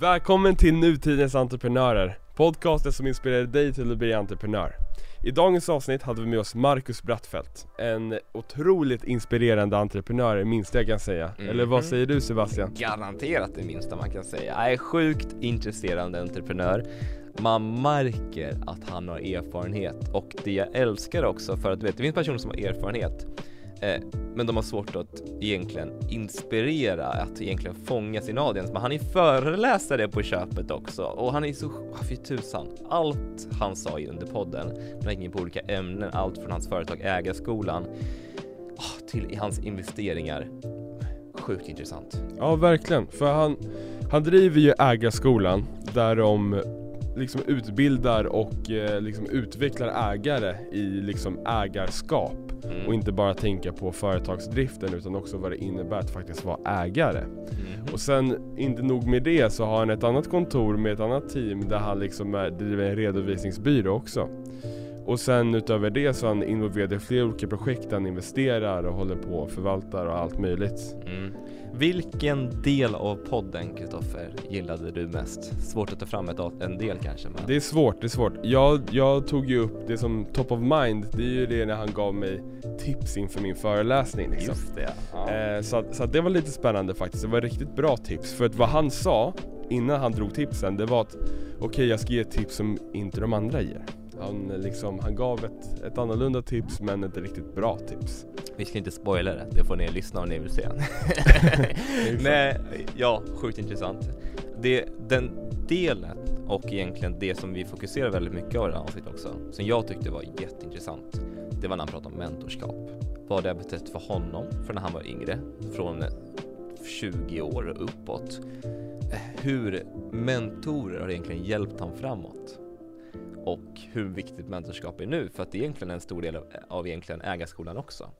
Välkommen till Nutidens Entreprenörer, podcasten som inspirerar dig till att bli entreprenör. I dagens avsnitt hade vi med oss Markus Brattfeldt, en otroligt inspirerande entreprenör, minst jag kan säga. Eller vad säger du, Sebastian? Garanterat det minsta man kan säga. Jag är sjukt intresserande entreprenör. Man märker att han har erfarenhet, och det jag älskar också för att det finns personer som har erfarenhet. Men de har svårt att egentligen inspirera, att egentligen fånga sin audience. Men han är föreläsare på köpet också. Och han är så, fy tusan, allt han sa under podden. Han gick in på olika ämnen, allt från hans företag Ägarskolan till hans investeringar. Sjukt intressant. Ja, verkligen. För han driver ju Ägarskolan, där de liksom utbildar och liksom utvecklar ägare i liksom ägarskap. Och inte bara tänka på företagsdriften, utan också vad det innebär att faktiskt vara ägare. Och sen, inte nog med det, så har han ett annat kontor med ett annat team där han liksom driver en redovisningsbyrå också. Och sen utöver det så är han involverad i flera olika projekt där han investerar och håller på och förvaltar och allt möjligt. Vilken del av podden, Kristoffer, gillade du mest? Svårt att ta fram en del kanske. Men... Det är svårt. Jag tog ju upp det som top of mind. Det är ju det när han gav mig tips inför min föreläsning. Liksom. Just det, ja. Så det var lite spännande faktiskt. Det var riktigt bra tips. För att vad han sa innan han drog tipsen, det var att okej, jag ska ge tips som inte de andra ger. Han gav ett annorlunda tips, men ett riktigt bra tips. Vi ska inte spoila det, det får ni lyssna om ni vill se. Men ja, sjukt intressant. Den delen, och egentligen det som vi fokuserar väldigt mycket av i det här avsnittet också, som jag tyckte var jätteintressant, det var när han pratade om mentorskap. Vad det har betytt för honom, för när han var yngre, från 20 år och uppåt. Hur mentorer har egentligen hjälpt honom framåt. Och hur viktigt mentorskap är nu, för att det är egentligen en stor del av egentligen Ägarskolan också.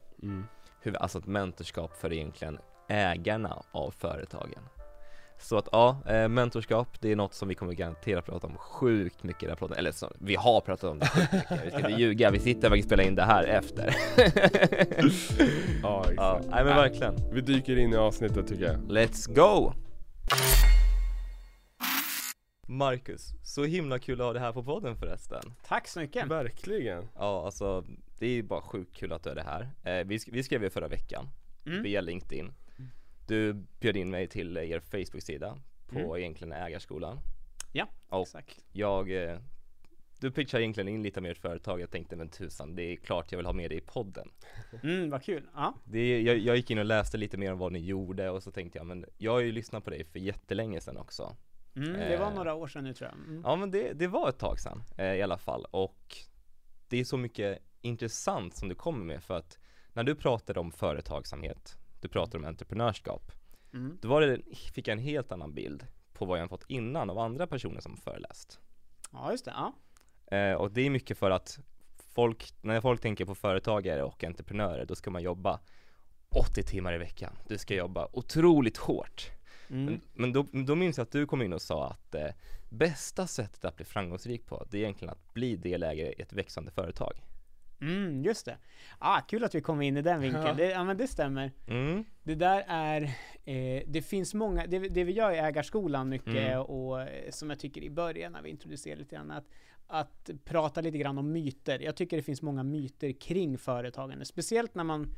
Alltså ett mentorskap för egentligen ägarna av företagen. Så att mentorskap, det är något som vi kommer garanterat prata om sjukt mycket i den här podden. Eller så, vi har pratat om det sjukt mycket. Vi ska inte ljuga, vi sitter och spelar in det här efter. Ja, exakt. Nej, men verkligen. Vi dyker in i avsnittet tycker jag. Let's go! Markus, så himla kul att ha det här på podden förresten. Tack så mycket. Verkligen. Ja, alltså det är bara sjukt kul att du är det här. Vi skrev ju förra veckan via LinkedIn. Du bjöd in mig till er Facebook-sida på egentligen Ägarskolan. Ja, och exakt. Du pitchade egentligen in lite mer företag. Jag tänkte, men tusan, det är klart jag vill ha med dig i podden. Vad kul. Ja. Jag gick in och läste lite mer om vad ni gjorde, och så tänkte jag, men jag har ju lyssnat på dig för jättelänge sedan också. Det var några år sedan nu tror jag. Ja, men det var ett tag sedan i alla fall. Och det är så mycket intressant som du kommer med, för att när du pratade om företagsamhet, du pratade om entreprenörskap, då fick jag en helt annan bild på vad jag fått innan av andra personer som föreläst. Ja, just det. Ja. Och det är mycket för att när folk tänker på företagare och entreprenörer, då ska man jobba 80 timmar i veckan. Du ska jobba otroligt hårt. Men då minns jag att du kom in och sa att bästa sättet att bli framgångsrik på, det är egentligen att bli delägare i ett växande företag. Just det. Kul att vi kom in i den vinkeln. Ja. Men det stämmer. Det där är det finns många, det vi gör i Ägarskolan mycket, och som jag tycker i början när vi introducerar lite grann, att prata lite grann om myter. Jag tycker det finns många myter kring företagande, speciellt när man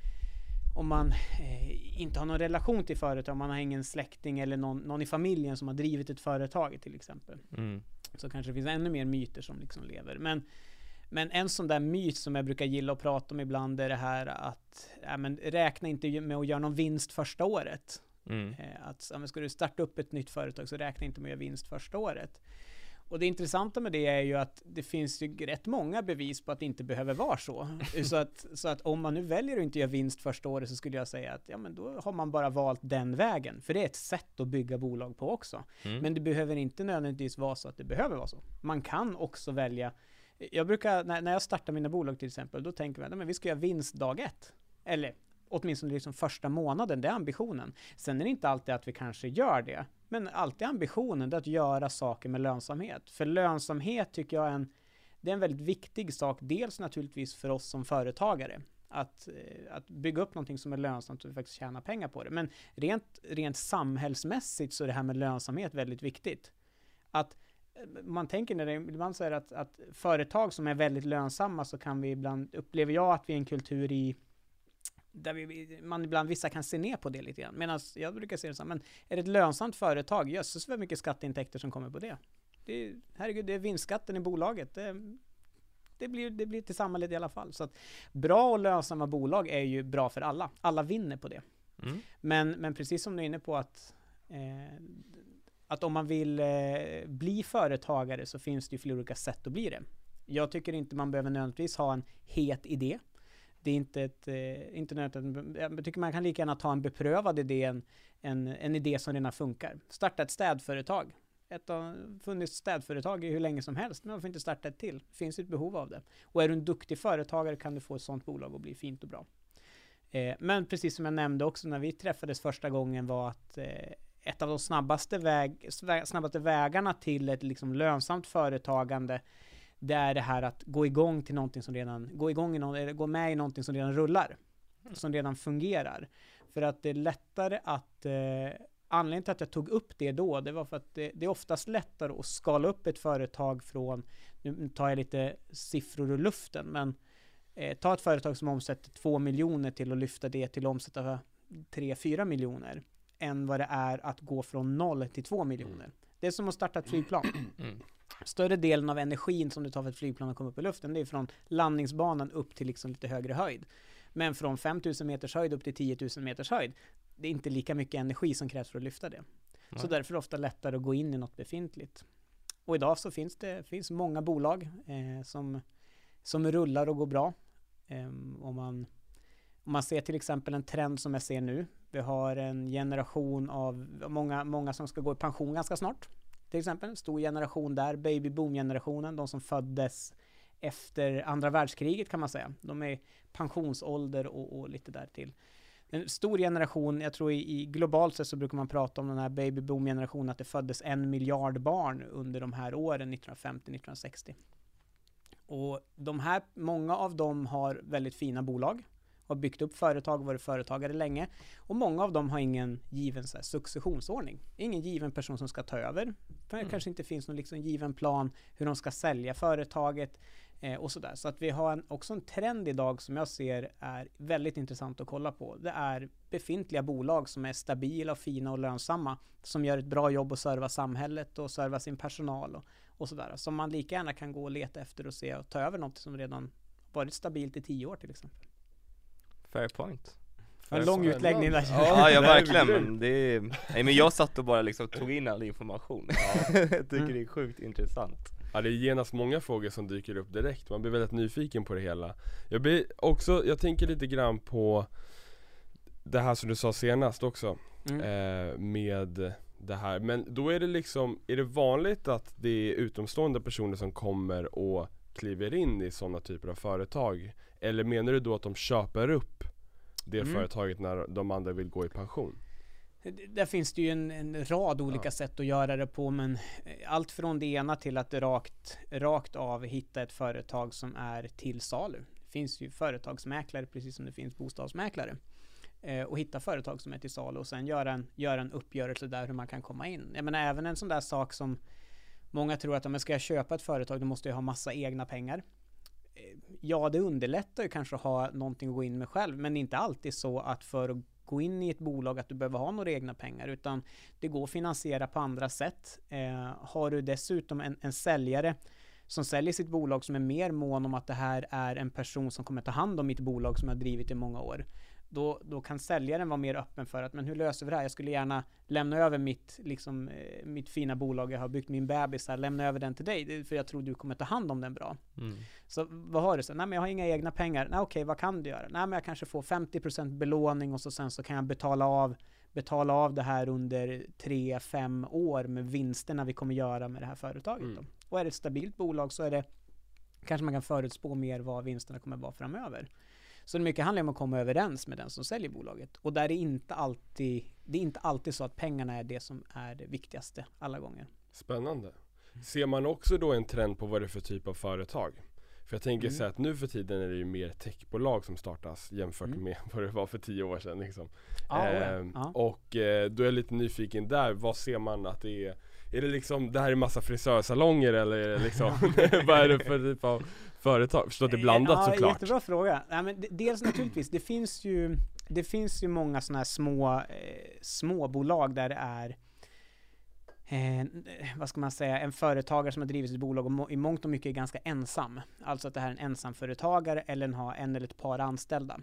inte har någon relation till företag, om man har ingen släkting eller någon i familjen som har drivit ett företag till exempel. Så kanske det finns ännu mer myter som liksom lever. Men en sån där myt som jag brukar gilla att prata om ibland är det här att räkna inte med att göra någon vinst första året. Att ska du starta upp ett nytt företag, så räkna inte med att göra vinst första året. Och det intressanta med det är ju att det finns ju rätt många bevis på att det inte behöver vara så. Så att om man nu väljer att inte göra vinst första året, så skulle jag säga att men då har man bara valt den vägen. För det är ett sätt att bygga bolag på också. Men det behöver inte nödvändigtvis vara så att det behöver vara så. Man kan också välja. Jag brukar, när jag startar mina bolag till exempel, då tänker jag att vi ska göra vinst dag ett. Eller åtminstone liksom första månaden, det är ambitionen. Sen är det inte alltid att vi kanske gör det. Men alltid ambitionen är att göra saker med lönsamhet. För lönsamhet tycker jag det är en väldigt viktig sak. Dels naturligtvis för oss som företagare. att bygga upp någonting som är lönsamt och faktiskt tjäna pengar på det. Men rent samhällsmässigt så är det här med lönsamhet väldigt viktigt. Att man tänker när det ibland så är att företag som är väldigt lönsamma, så kan vi ibland, upplever jag att vi är en kultur i där man ibland vissa kan se ner på det lite grann. Medan jag brukar se det så här, men är det ett lönsamt företag, jösses vad mycket skatteintäkter som kommer på det. Herregud, det är vinstskatten i bolaget. Det blir till samhället i alla fall. Så att bra och lönsamma bolag är ju bra för alla. Alla vinner på det. Mm. Men precis som du är inne på att om man vill bli företagare, så finns det ju flera olika sätt att bli det. Jag tycker inte man behöver nödvändigtvis ha en het idé. Det är inte nödvändigt. Jag tycker man kan lika gärna ta en beprövad idé, en idé som redan funkar. Starta ett städföretag. Funnits städföretag i hur länge som helst, men varför inte starta ett till? Det finns ett behov av det. Och är du en duktig företagare kan du få ett sånt bolag att bli fint och bra. Men precis som jag nämnde också när vi träffades första gången, var att ett av de snabbaste vägarna till ett liksom lönsamt företagande, det är det här att gå med i någonting som redan rullar, som redan fungerar. För att det är lättare att anledningen till att jag tog upp det då, det var för att det är oftast lättare att skala upp ett företag från, nu tar jag lite siffror ur luften, men ta ett företag som omsätter 2 miljoner till att lyfta det till att omsätta 3-4 miljoner, än vad det är att gå från 0 till 2 miljoner. Det är som att starta ett flygplan. Större delen av energin som du tar för ett flygplan att komma upp i luften, det är från landningsbanan upp till liksom lite högre höjd. Men från 5000 meters höjd upp till 10 000 meters höjd, det är inte lika mycket energi som krävs för att lyfta det. Nej. Så därför är det ofta lättare att gå in i något befintligt. Och idag så finns många bolag som rullar och går bra. Om man ser till exempel en trend som jag ser nu. Vi har en generation av många som ska gå i pension ganska snart. Till exempel en stor generation där, babyboom-generationen, de som föddes efter andra världskriget kan man säga. De är pensionsålder och lite där till. En stor generation, jag tror i globalt sett så brukar man prata om den här babyboom-generationen, att det föddes 1 miljard barn under de här åren 1950-1960. Och många av dem har väldigt fina bolag, har byggt upp företag, varit företagare länge, och många av dem har ingen given så här successionsordning. Ingen given person som ska ta över. För det kanske inte finns någon liksom given plan hur de ska sälja företaget och sådär. Så att vi har också en trend idag som jag ser är väldigt intressant att kolla på. Det är befintliga bolag som är stabila, fina och lönsamma, som gör ett bra jobb och serva samhället och serva sin personal och sådär. Som man lika gärna kan gå och leta efter och se och ta över något som redan varit stabilt i 10 år till exempel. Fair point. En lång utläggning där. Ja, verkligen. Men jag satt och bara liksom tog in all information. Jag tycker det är sjukt intressant. Ja, det är genast många frågor som dyker upp direkt. Man blir väldigt nyfiken på det hela. Jag tänker lite grann på det här som du sa senast också. Med det här. Men då är det liksom, är det vanligt att det är utomstående personer som kommer och kliver in i sådana typer av företag? Eller menar du då att de köper upp det företaget när de andra vill gå i pension? Där finns det ju en rad olika sätt att göra det på, men allt från det ena till att rakt av hitta ett företag som är till salu. Det finns ju företagsmäklare precis som det finns bostadsmäklare. Och hitta företag som är till salu och sen göra en uppgörelse där hur man kan komma in. Jag menar, även en sån där sak som många tror att om jag ska köpa ett företag då måste jag ha massa egna pengar. Ja, det underlättar ju kanske att ha någonting att gå in med själv, men inte alltid så att för att gå in i ett bolag att du behöver ha några egna pengar, utan det går att finansiera på andra sätt. Har du dessutom en säljare som säljer sitt bolag som är mer mån om att det här är en person som kommer ta hand om mitt bolag som jag har drivit i många år, då kan säljaren vara mer öppen för att, men hur löser vi det här? Jag skulle gärna lämna över mitt fina bolag, jag har byggt min bebis här, lämna över den till dig, för jag tror du kommer ta hand om den bra. Så vad har du så? Nej, men jag har inga egna pengar. Nej, okej, vad kan du göra? Nej, men jag kanske får 50% belåning och sen så kan jag betala av det här under 3-5 år med vinsterna vi kommer göra med det här företaget. Och är det ett stabilt bolag så är det, kanske man kan förutspå mer vad vinsterna kommer vara framöver. Så det mycket handlar om att komma överens med den som säljer bolaget. Och där är det inte alltid så att pengarna är det som är det viktigaste alla gånger. Spännande. Ser man också då en trend på vad det är för typ av företag? För jag tänker så här att nu för tiden är det ju mer techbolag som startas jämfört med vad det var för 10 år sedan. Liksom. Och då är jag lite nyfiken där. Vad ser man att det är? Är det liksom, det här är massa frisörsalonger eller är det liksom, vad är det för typ av företag? Förstår att det är blandat såklart. Jättebra fråga. Nej, men dels naturligtvis, det finns ju många sådana här småbolag där det är vad ska man säga, en företagare som har drivit sitt bolag och i mångt och mycket är ganska ensam. Alltså att det här är en ensamföretagare eller har en eller ett par anställda.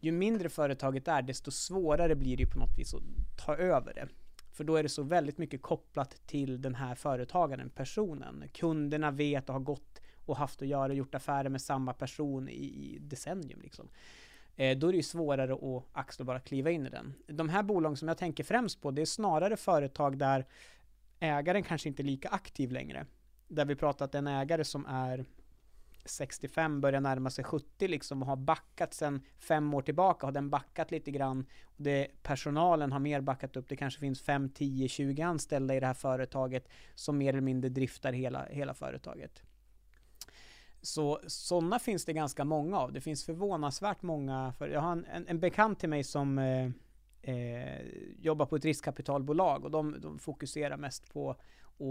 Ju mindre företaget är, desto svårare blir det ju på något vis att ta över det. För då är det så väldigt mycket kopplat till den här företagaren, personen. Kunderna vet och har gått och haft att göra och gjort affärer med samma person i decennium. Liksom. Då är det ju svårare att axla och bara kliva in i den. De här bolagen som jag tänker främst på, det är snarare företag där ägaren kanske inte är lika aktiv längre. Där vi pratar att en ägare som är 65 börjar närma sig 70 liksom, och har backat sedan 5 år tillbaka, har den backat lite grann. Och personalen har mer backat upp. Det kanske finns 5, 10, 20 anställda i det här företaget som mer eller mindre driftar hela företaget. Så sådana finns det ganska många av. Det finns förvånansvärt många. Jag har en bekant till mig som jobbar på ett riskkapitalbolag och de fokuserar mest på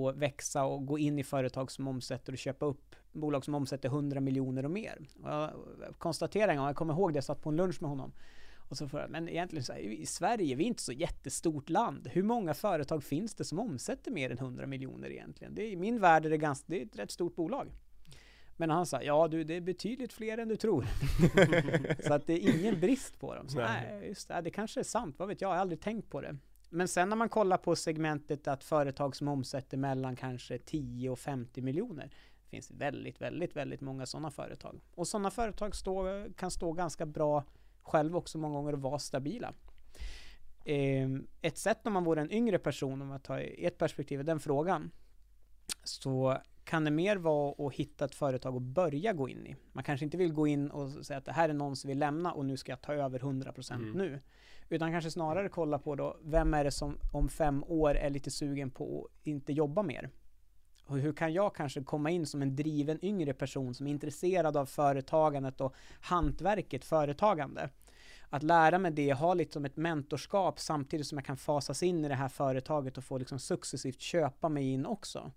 att växa och gå in i företag som omsätter och köpa upp bolag som omsätter 100 miljoner och mer. Och jag konstaterar en gång, jag kommer ihåg det, jag satt på en lunch med honom och så frågade jag, men egentligen så här, i Sverige, vi är inte så jättestort land. Hur många företag finns det som omsätter mer än 100 miljoner egentligen? I min värld är det ett rätt stort bolag. Men han sa, det är betydligt fler än du tror. Så att det är ingen brist på dem. Så nej, just det kanske är sant. Vad vet jag har aldrig tänkt på det. Men sen när man kollar på segmentet att företag som omsätter mellan kanske 10 och 50 miljoner. Det finns väldigt, väldigt, väldigt många sådana företag. Och sådana företag kan stå ganska bra själv också många gånger och vara stabila. Ett sätt om man vore en yngre person, om man tar ett perspektiv, den frågan, så kan det mer vara att hitta ett företag och börja gå in i. Man kanske inte vill gå in och säga att det här är någon som vill lämna och nu ska jag ta över 100% nu. Utan kanske snarare kolla på då, vem är det som om 5 år är lite sugen på att inte jobba mer? Och hur kan jag kanske komma in som en driven yngre person som är intresserad av företagandet och hantverket företagande? Att lära mig det, ha liksom ett mentorskap samtidigt som jag kan fasas in i det här företaget och få liksom successivt köpa mig in också.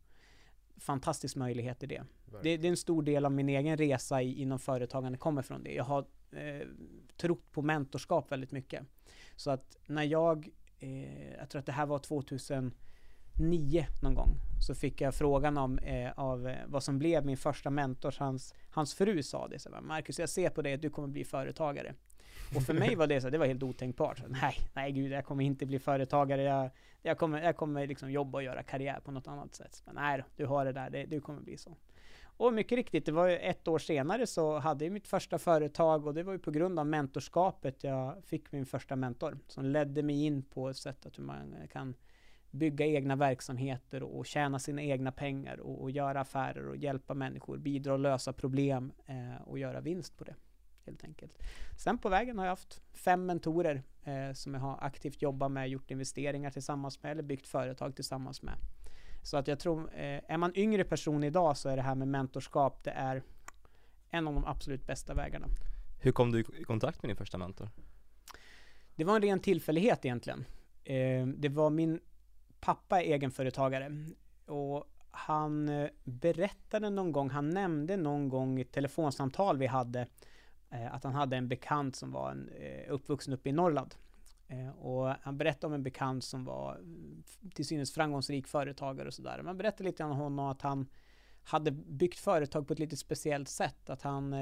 Fantastisk möjlighet i det. Det är en stor del av min egen resa inom företagande kommer från det. Jag har trott på mentorskap väldigt mycket. Så att när jag tror att det här var 2009 någon gång, så fick jag frågan om vad som blev min första mentor. Hans fru sa det så här, Markus, jag ser på dig att du kommer bli företagare. Och för mig var det så här, det var helt otänkbart. Så, nej gud, jag kommer inte bli företagare. Jag kommer liksom jobba och göra karriär på något annat sätt. Men nej, du har det där, du kommer bli så. Och mycket riktigt, det var ju 1 år senare så hade jag mitt första företag och det var ju på grund av mentorskapet jag fick min första mentor som ledde mig in på ett sätt att hur man kan bygga egna verksamheter och tjäna sina egna pengar och göra affärer och hjälpa människor, bidra och lösa problem och göra vinst på det. Helt enkelt. Sen på vägen har jag haft 5 mentorer som jag har aktivt jobbat med, gjort investeringar tillsammans med eller byggt företag tillsammans med. Så att jag tror, är man yngre person idag så är det här med mentorskap, det är en av de absolut bästa vägarna. Hur kom du i kontakt med din första mentor? Det var en ren tillfällighet egentligen. Det var min pappa är egenföretagare och han berättade någon gång, han nämnde någon gång i ett telefonsamtal vi hade att han hade en bekant som var uppvuxen uppe i Norrland. Och han berättade om en bekant som var till synes framgångsrik företagare och sådär. Man berättade lite om honom att han hade byggt företag på ett lite speciellt sätt. Att han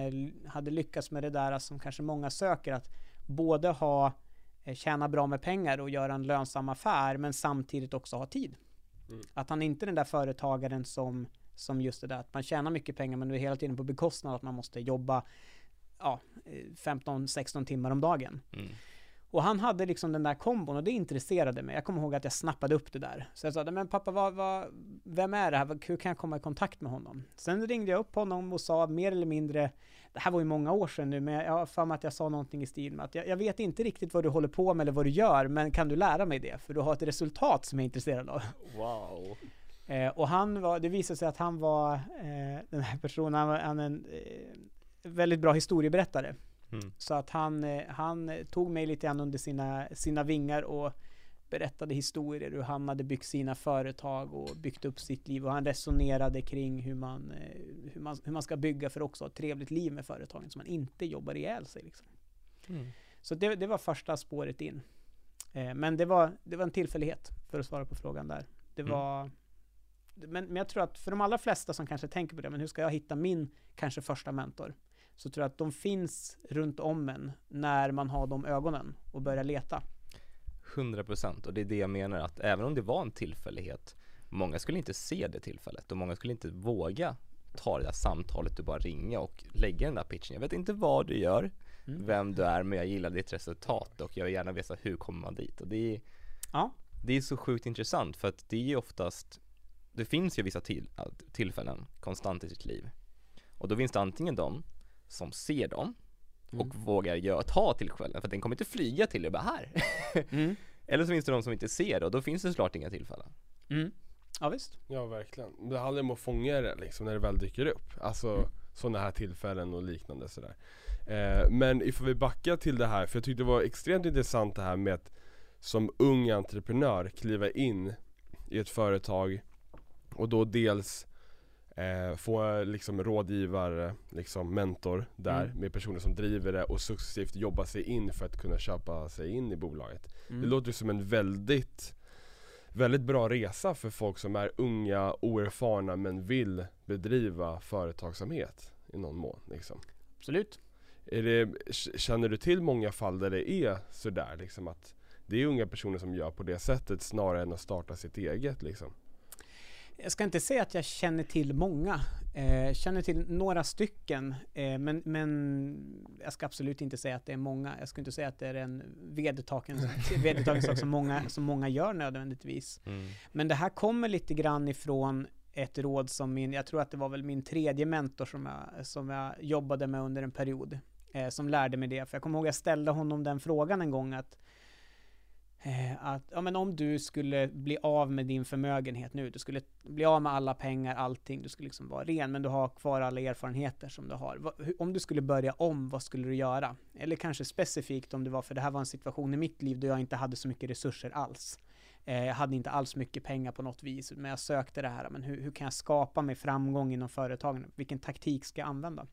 hade lyckats med det där som kanske många söker. Att både tjäna bra med pengar och göra en lönsam affär men samtidigt också ha tid. Mm. Att han inte är den där företagaren som just det där att man tjänar mycket pengar men det är hela tiden på bekostnad att man måste jobba 15-16 timmar om dagen. Mm. Och han hade liksom den där kombon och det intresserade mig. Jag kommer ihåg att jag snappade upp det där. Så jag sa, men pappa, vem är det här? Hur kan jag komma i kontakt med honom? Sen ringde jag upp honom och sa mer eller mindre, det här var ju många år sedan nu, men jag har för mig att jag sa någonting i stil med att jag vet inte riktigt vad du håller på med eller vad du gör, men kan du lära mig det? För du har ett resultat som jag är intresserad av. Wow. Och han var, det visade sig att han var den här personen, han är en väldigt bra historieberättare. Mm. Så att han tog mig lite grann under sina vingar och berättade historier hur han hade byggt sina företag och byggt upp sitt liv, och han resonerade kring hur man ska bygga för också ett trevligt liv med företagen så man inte jobbar ihjäl sig liksom. Mm. Så det var första spåret in. Men det var en tillfällighet för att svara på frågan där. Det var men jag tror att för de allra flesta som kanske tänker på det, men hur ska jag hitta min kanske första mentor? Så tror jag att de finns runt om en när man har de ögonen och börjar leta. 100%, och det är det jag menar, att även om det var en tillfällighet, många skulle inte se det tillfället och många skulle inte våga ta det där samtalet och bara ringa och lägga den där pitchen. Jag vet inte vad du gör, vem du är, men jag gillar ditt resultat och jag vill gärna veta hur kommer man dit. Och det är så sjukt intressant, för att det är oftast, det finns ju vissa tillfällen konstant i sitt liv, och då finns det antingen de som ser dem och vågar ta tillfällen, för att den kommer inte flyga till och bara här. Eller så finns det de som inte ser det, och då finns det såklart inga tillfällen. Ja visst. Ja verkligen. Det handlar om att fånga det liksom, när det väl dyker upp. Alltså sådana här tillfällen och liknande sådär. Men ifall vi backar till det här, för jag tyckte det var extremt intressant det här med att som ung entreprenör kliva in i ett företag och då dels få liksom rådgivare, liksom mentor där med personer som driver det och successivt jobba sig in för att kunna köpa sig in i bolaget. Det låter som en väldigt, väldigt bra resa för folk som är unga, oerfarna men vill bedriva företagsamhet i någon mån. Liksom. Absolut. Känner du till många fall där det är sådär liksom, att det är unga personer som gör på det sättet snarare än att starta sitt eget liksom? Jag ska inte säga att jag känner till många. Känner till några stycken. Men jag ska absolut inte säga att det är många. Jag ska inte säga att det är en vedertagen sak som många gör nödvändigtvis. Men det här kommer lite grann ifrån ett råd som jag tror att det var väl min tredje mentor som jag jobbade med under en period. Som lärde mig det. För jag kommer ihåg att jag ställde honom den frågan en gång att men om du skulle bli av med din förmögenhet nu, du skulle bli av med alla pengar, allting, du skulle liksom vara ren, men du har kvar alla erfarenheter som du har. Om du skulle börja om, vad skulle du göra? Eller kanske specifikt om det var, för det här var en situation i mitt liv där jag inte hade så mycket resurser alls. Jag hade inte alls mycket pengar på något vis, men jag sökte det här, men hur kan jag skapa mig framgång inom företagen? Vilken taktik ska jag använda?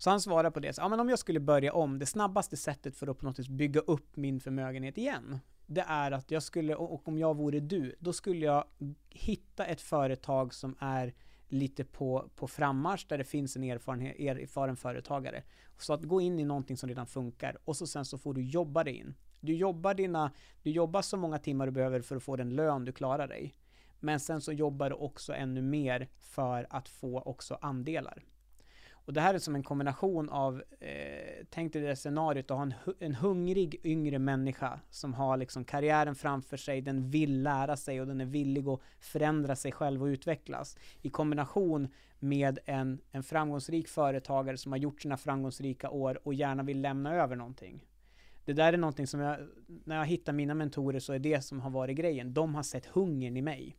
Så han svarade på det. Så, men om jag skulle börja om, det snabbaste sättet för att på något vis bygga upp min förmögenhet igen, det är att jag skulle, och om jag vore du, då skulle jag hitta ett företag som är lite på frammarsch, där det finns en erfaren företagare. Så att gå in i någonting som redan funkar, och sen så får du jobba dig in. Du jobbar så många timmar du behöver för att få den lön du klarar dig. Men sen så jobbar du också ännu mer för att få också andelar. Och det här är som en kombination av, tänk dig det scenariot, att ha en hungrig yngre människa som har liksom karriären framför sig, den vill lära sig och den är villig att förändra sig själv och utvecklas. I kombination med en framgångsrik företagare som har gjort sina framgångsrika år och gärna vill lämna över någonting. Det där är någonting som jag, när jag hittar mina mentorer, så är det som har varit grejen. De har sett hungern i mig.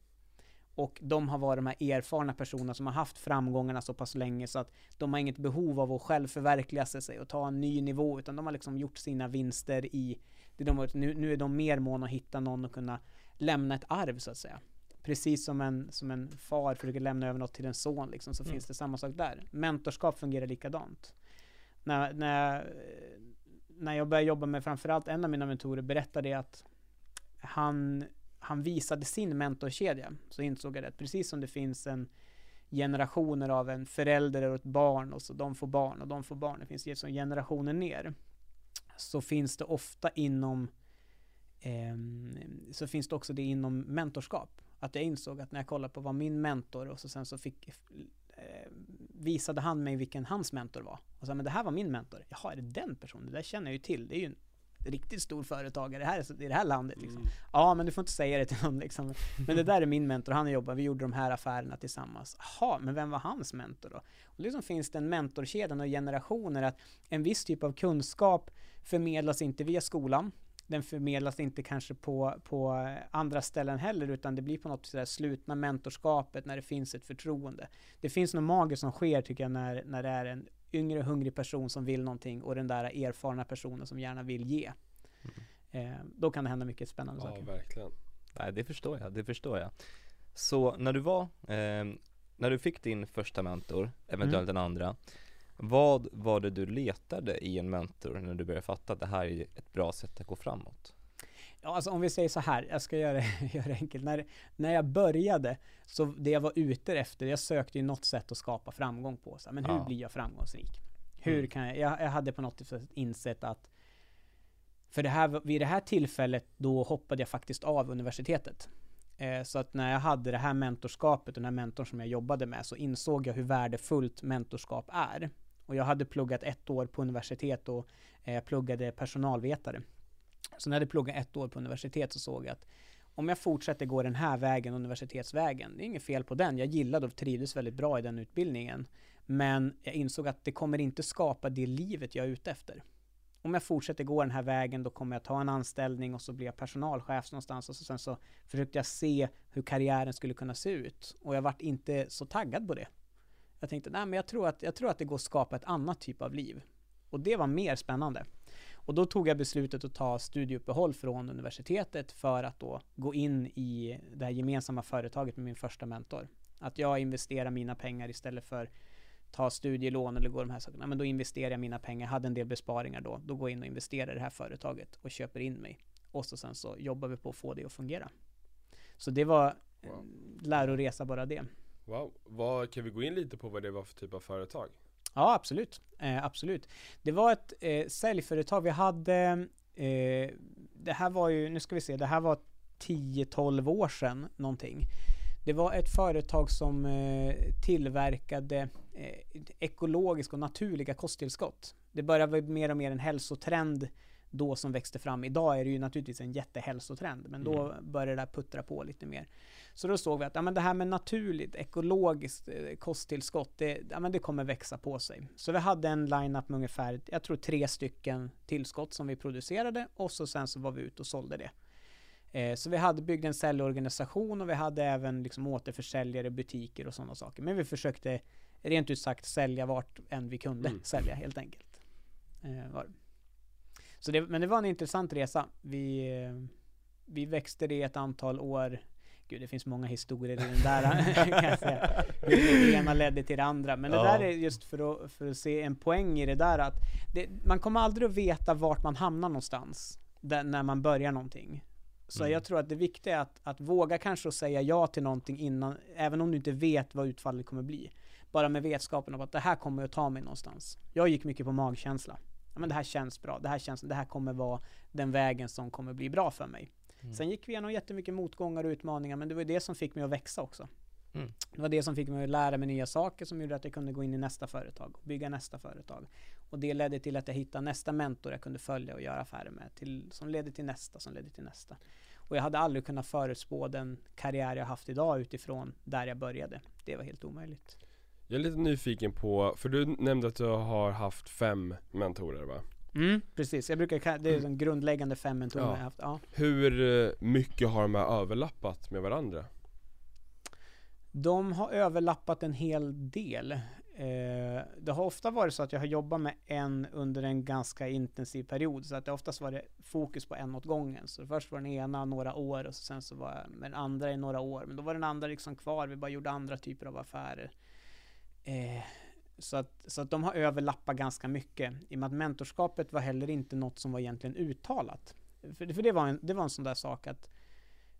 Och de har varit de här erfarna personerna som har haft framgångarna så pass länge så att de har inget behov av att själv förverkliga sig och ta en ny nivå, utan de har liksom gjort sina vinster i det de har. Nu är de mer måna att hitta någon och kunna lämna ett arv så att säga. Precis som en far försöker lämna över något till en son liksom, så finns det samma sak där. Mentorskap fungerar likadant. När jag började jobba med framförallt en av mina mentorer, berättade att han visade sin mentorkedja, så insåg jag det. Precis som det finns en generationer av en förälder och ett barn, och så de får barn. Det finns ju som generationer ner. Så finns det ofta så finns det också det inom mentorskap. Att jag insåg att när jag kollade på vad min mentor, och visade han mig vilken hans mentor var. Och så, men det här var min mentor. Jaha, är det den personen? Det där känner jag ju till. Det är ju en riktigt stor företagare i det här landet. Liksom. Ja, men du får inte säga det till någon. Liksom. Men det där är min mentor, han jobbar. Vi gjorde de här affärerna tillsammans. Jaha, men vem var hans mentor då? Och liksom finns det en mentorkedja och generationer, att en viss typ av kunskap förmedlas inte via skolan. den förmedlas inte kanske på andra ställen heller, utan det blir på något sådär slutna mentorskapet när det finns ett förtroende. Det finns något magiskt som sker, tycker jag, när det är en yngre hungrig person som vill någonting och den där erfarna personen som gärna vill ge. Mm. Då kan det hända mycket spännande saker. Ja, verkligen. Nej, det förstår jag, det förstår jag. Så när du var, när du fick din första mentor, eventuellt en andra, vad var det du letade i en mentor när du började fatta att det här är ett bra sätt att gå framåt? Ja, alltså om vi säger så här, jag ska göra enkelt. När jag började, så det jag var ute efter, jag sökte ju något sätt att skapa framgång på. Så, men hur blir jag framgångsrik? Hur kan jag hade på något sätt insett att för det här, vid det här tillfället då hoppade jag faktiskt av universitetet. Så att när jag hade det här mentorskapet och den här mentorn som jag jobbade med, så insåg jag hur värdefullt mentorskap är. Och jag hade pluggat ett år på universitet och jag pluggade personalvetare. Så när jag hade pluggat ett år på universitet så såg jag att om jag fortsätter gå den här vägen, universitetsvägen, det är inget fel på den. Jag gillade och trivdes väldigt bra i den utbildningen. Men jag insåg att det kommer inte skapa det livet jag är ute efter. Om jag fortsätter gå den här vägen, då kommer jag ta en anställning och så blir jag personalchef någonstans. Och så, sen så försökte jag se hur karriären skulle kunna se ut. Och jag var inte så taggad på det. Jag tänkte, nej men jag tror att det går att skapa ett annat typ av liv. Och det var mer spännande. Och då tog jag beslutet att ta studieuppehåll från universitetet för att då gå in i det här gemensamma företaget med min första mentor. Att jag investerar mina pengar istället för ta studielån eller gå de här sakerna. Men då investerar jag mina pengar. Jag hade en del besparingar då. Då går jag in och investerar i det här företaget och köper in mig. Och så sen så jobbar vi på att få det att fungera. Så det var läroresa bara det. Wow. Kan vi gå in lite på vad det var för typ av företag? Ja, absolut. Absolut. Det var ett säljföretag. Vi hade, det här var ju, nu ska vi se, det här var 10-12 år sedan någonting. Det var ett företag som tillverkade ekologiska och naturliga kosttillskott. Det började bli mer och mer en hälsotrend då som växte fram. Idag är det ju naturligtvis en jättehälsotrend, men då började det puttra på lite mer. Så då såg vi att ja, men det här med naturligt, ekologiskt kosttillskott, det kommer växa på sig. Så vi hade en line-up med ungefär, jag tror 3 stycken tillskott som vi producerade, och så sen så var vi ute och sålde det. Så vi hade byggt en säljorganisation och vi hade även liksom återförsäljare, butiker och sådana saker. Men vi försökte rent ut sagt sälja vart än vi kunde sälja helt enkelt. Så det, men det var en intressant resa. Vi växte det ett antal år. Gud, det finns många historier i den där. Kan jag säga. Det ena ledde till det andra. Men det där är just för att se en poäng i det där. Att man kommer aldrig att veta vart man hamnar någonstans där, när man börjar någonting. Så jag tror att det viktiga är att våga kanske säga ja till någonting innan, även om du inte vet vad utfallet kommer bli. Bara med vetskapen om att det här kommer att ta mig någonstans. Jag gick mycket på magkänsla. Ja, men det här känns bra, det här kommer vara den vägen som kommer bli bra för mig. Sen gick vi igenom jättemycket motgångar och utmaningar, men det var det som fick mig att växa också. Det var det som fick mig att lära mig nya saker som gjorde att jag kunde gå in i nästa företag och bygga nästa företag. Och det ledde till att jag hittade nästa mentor jag kunde följa och göra affärer med, som ledde till nästa, som ledde till nästa. Och jag hade aldrig kunnat förutspå den karriär jag haft idag utifrån där jag började. Det var helt omöjligt. Jag är lite nyfiken på, för du nämnde att du har haft 5 mentorer, va? Precis, det är en grundläggande 5 mentorer jag har haft. Ja. Hur mycket har de här överlappat med varandra? De har överlappat en hel del. Det har ofta varit så att jag har jobbat med en under en ganska intensiv period. Så att det oftast var det fokus på en åt gången. Så först var den ena några år och sen så var den andra i några år. Men då var den andra liksom kvar. Vi bara gjorde andra typer av affärer. Så att de har överlappat ganska mycket. I och med att mentorskapet var heller inte något som var egentligen uttalat. För det var en sån där sak att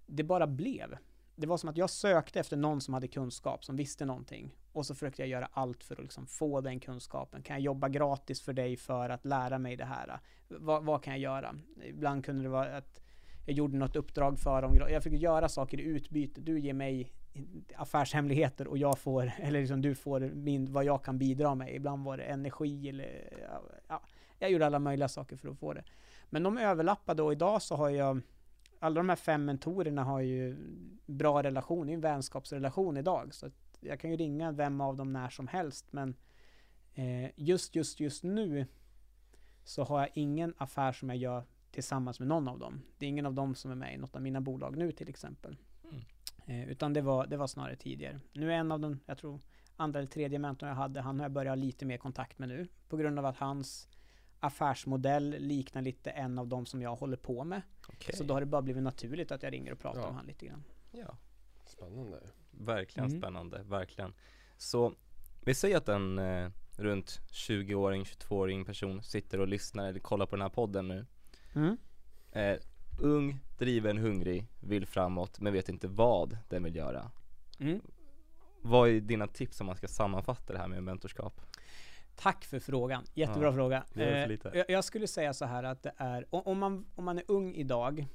det bara blev. Det var som att jag sökte efter någon som hade kunskap, som visste någonting. Och så försökte jag göra allt för att liksom få den kunskapen. Kan jag jobba gratis för dig för att lära mig det här? Vad kan jag göra? Ibland kunde det vara att jag gjorde något uppdrag för dem. Jag fick göra saker i utbyte. Du ger mig affärshemligheter och jag får, eller liksom du får vad jag kan bidra med. Ibland var det energi eller... Ja, jag gjorde alla möjliga saker för att få det. Men de överlappade och idag så har jag... Alla de här 5 mentorerna har ju bra relation, det är en vänskapsrelation idag. Så att jag kan ju ringa vem av dem när som helst. Men just nu så har jag ingen affär som jag gör tillsammans med någon av dem. Det är ingen av dem som är med i något av mina bolag nu till exempel. Mm. Utan det var snarare tidigare. Nu är en av dem, jag tror andra eller tredje mentorn jag hade, han har jag börjat lite mer kontakt med nu. På grund av att hans affärsmodell liknar lite en av dem som jag håller på med. Okay. Så då har det bara blivit naturligt att jag ringer och pratar om han lite grann. Ja, spännande. Verkligen spännande, verkligen. Så vi säger att en runt 20-åring, 22-åring person sitter och lyssnar eller kollar på den här podden nu. Mm. Ung, driven, hungrig, vill framåt men vet inte vad den vill göra. Mm. Vad är dina tips om man ska sammanfatta det här med mentorskap? Tack för frågan. Jättebra fråga. Jag skulle säga så här att det är, om man är ung idag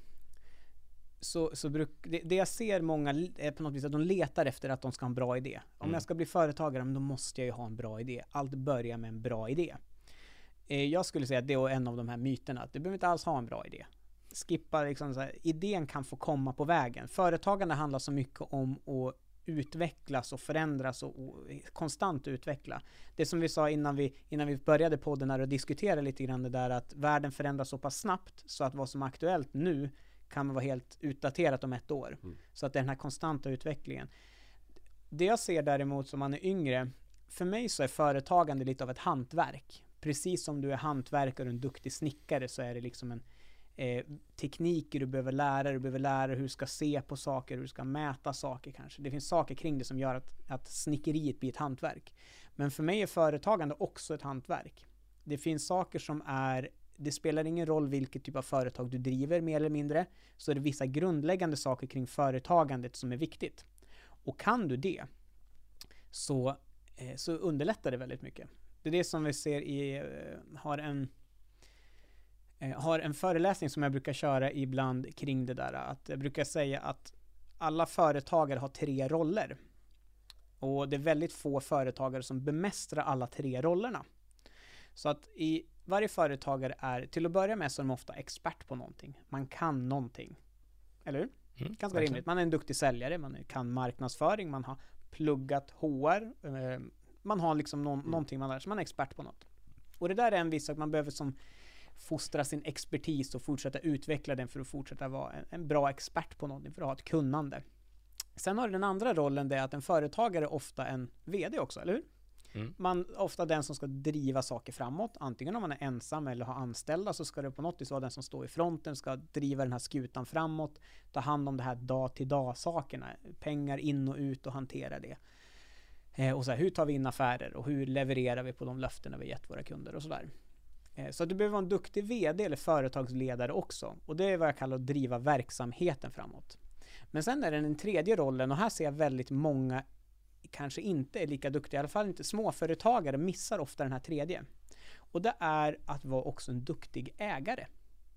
så det jag ser många är på något vis att de letar efter att de ska ha en bra idé. Om jag ska bli företagare, då måste jag ju ha en bra idé. Allt börjar med en bra idé. Jag skulle säga att det är en av de här myterna, att du behöver inte alls ha en bra idé. Skippa liksom så här, idén kan få komma på vägen. Företagande handlar så mycket om att utvecklas och förändras och konstant utveckla. Det som vi sa innan vi började podden här och diskuterade lite grann det där att världen förändras så pass snabbt så att vad som är aktuellt nu kan vara helt utdaterat om ett år. Mm. Så att det är den här konstanta utvecklingen. Det jag ser däremot som man är yngre, för mig så är företagande lite av ett hantverk. Precis som du är hantverkare och en duktig snickare så är det liksom en tekniker du behöver lära hur du ska se på saker, hur du ska mäta saker kanske. Det finns saker kring det som gör att snickeriet blir ett hantverk. Men för mig är företagande också ett hantverk. Det finns saker som är, det spelar ingen roll vilket typ av företag du driver mer eller mindre, så är det vissa grundläggande saker kring företagandet som är viktigt. Och kan du det så underlättar det väldigt mycket. Det är det som vi ser har en föreläsning som jag brukar köra ibland kring det där. Att jag brukar säga att alla företagare har 3 roller. Och det är väldigt få företagare som bemästrar alla 3 rollerna. Så att i varje företagare är, till att börja med, så är de ofta expert på någonting. Man kan någonting. Eller hur? Mm, ganska rimligt. Man är en duktig säljare, man kan marknadsföring, man har pluggat HR, man har liksom någonting man lär sig, man är expert på något. Och det där är en viss sak man behöver som fostra sin expertis och fortsätta utveckla den för att fortsätta vara en bra expert på någonting, för att ha ett kunnande. Sen har den andra rollen, det är att en företagare är ofta en vd också, eller hur? Mm. Man är ofta den som ska driva saker framåt, antingen om man är ensam eller har anställda, så ska det på något vis vara den som står i fronten, ska driva den här skutan framåt, ta hand om det här dag-till-dag-sakerna, pengar in och ut och hantera det. Och så här, hur tar vi in affärer och hur levererar vi på de löften vi gett våra kunder och sådär. Så du behöver vara en duktig vd eller företagsledare också. Och det är vad jag kallar att driva verksamheten framåt. Men sen är det den tredje rollen, och här ser jag väldigt många kanske inte är lika duktiga, i alla fall inte småföretagare missar ofta den här tredje. Och det är att vara också en duktig ägare.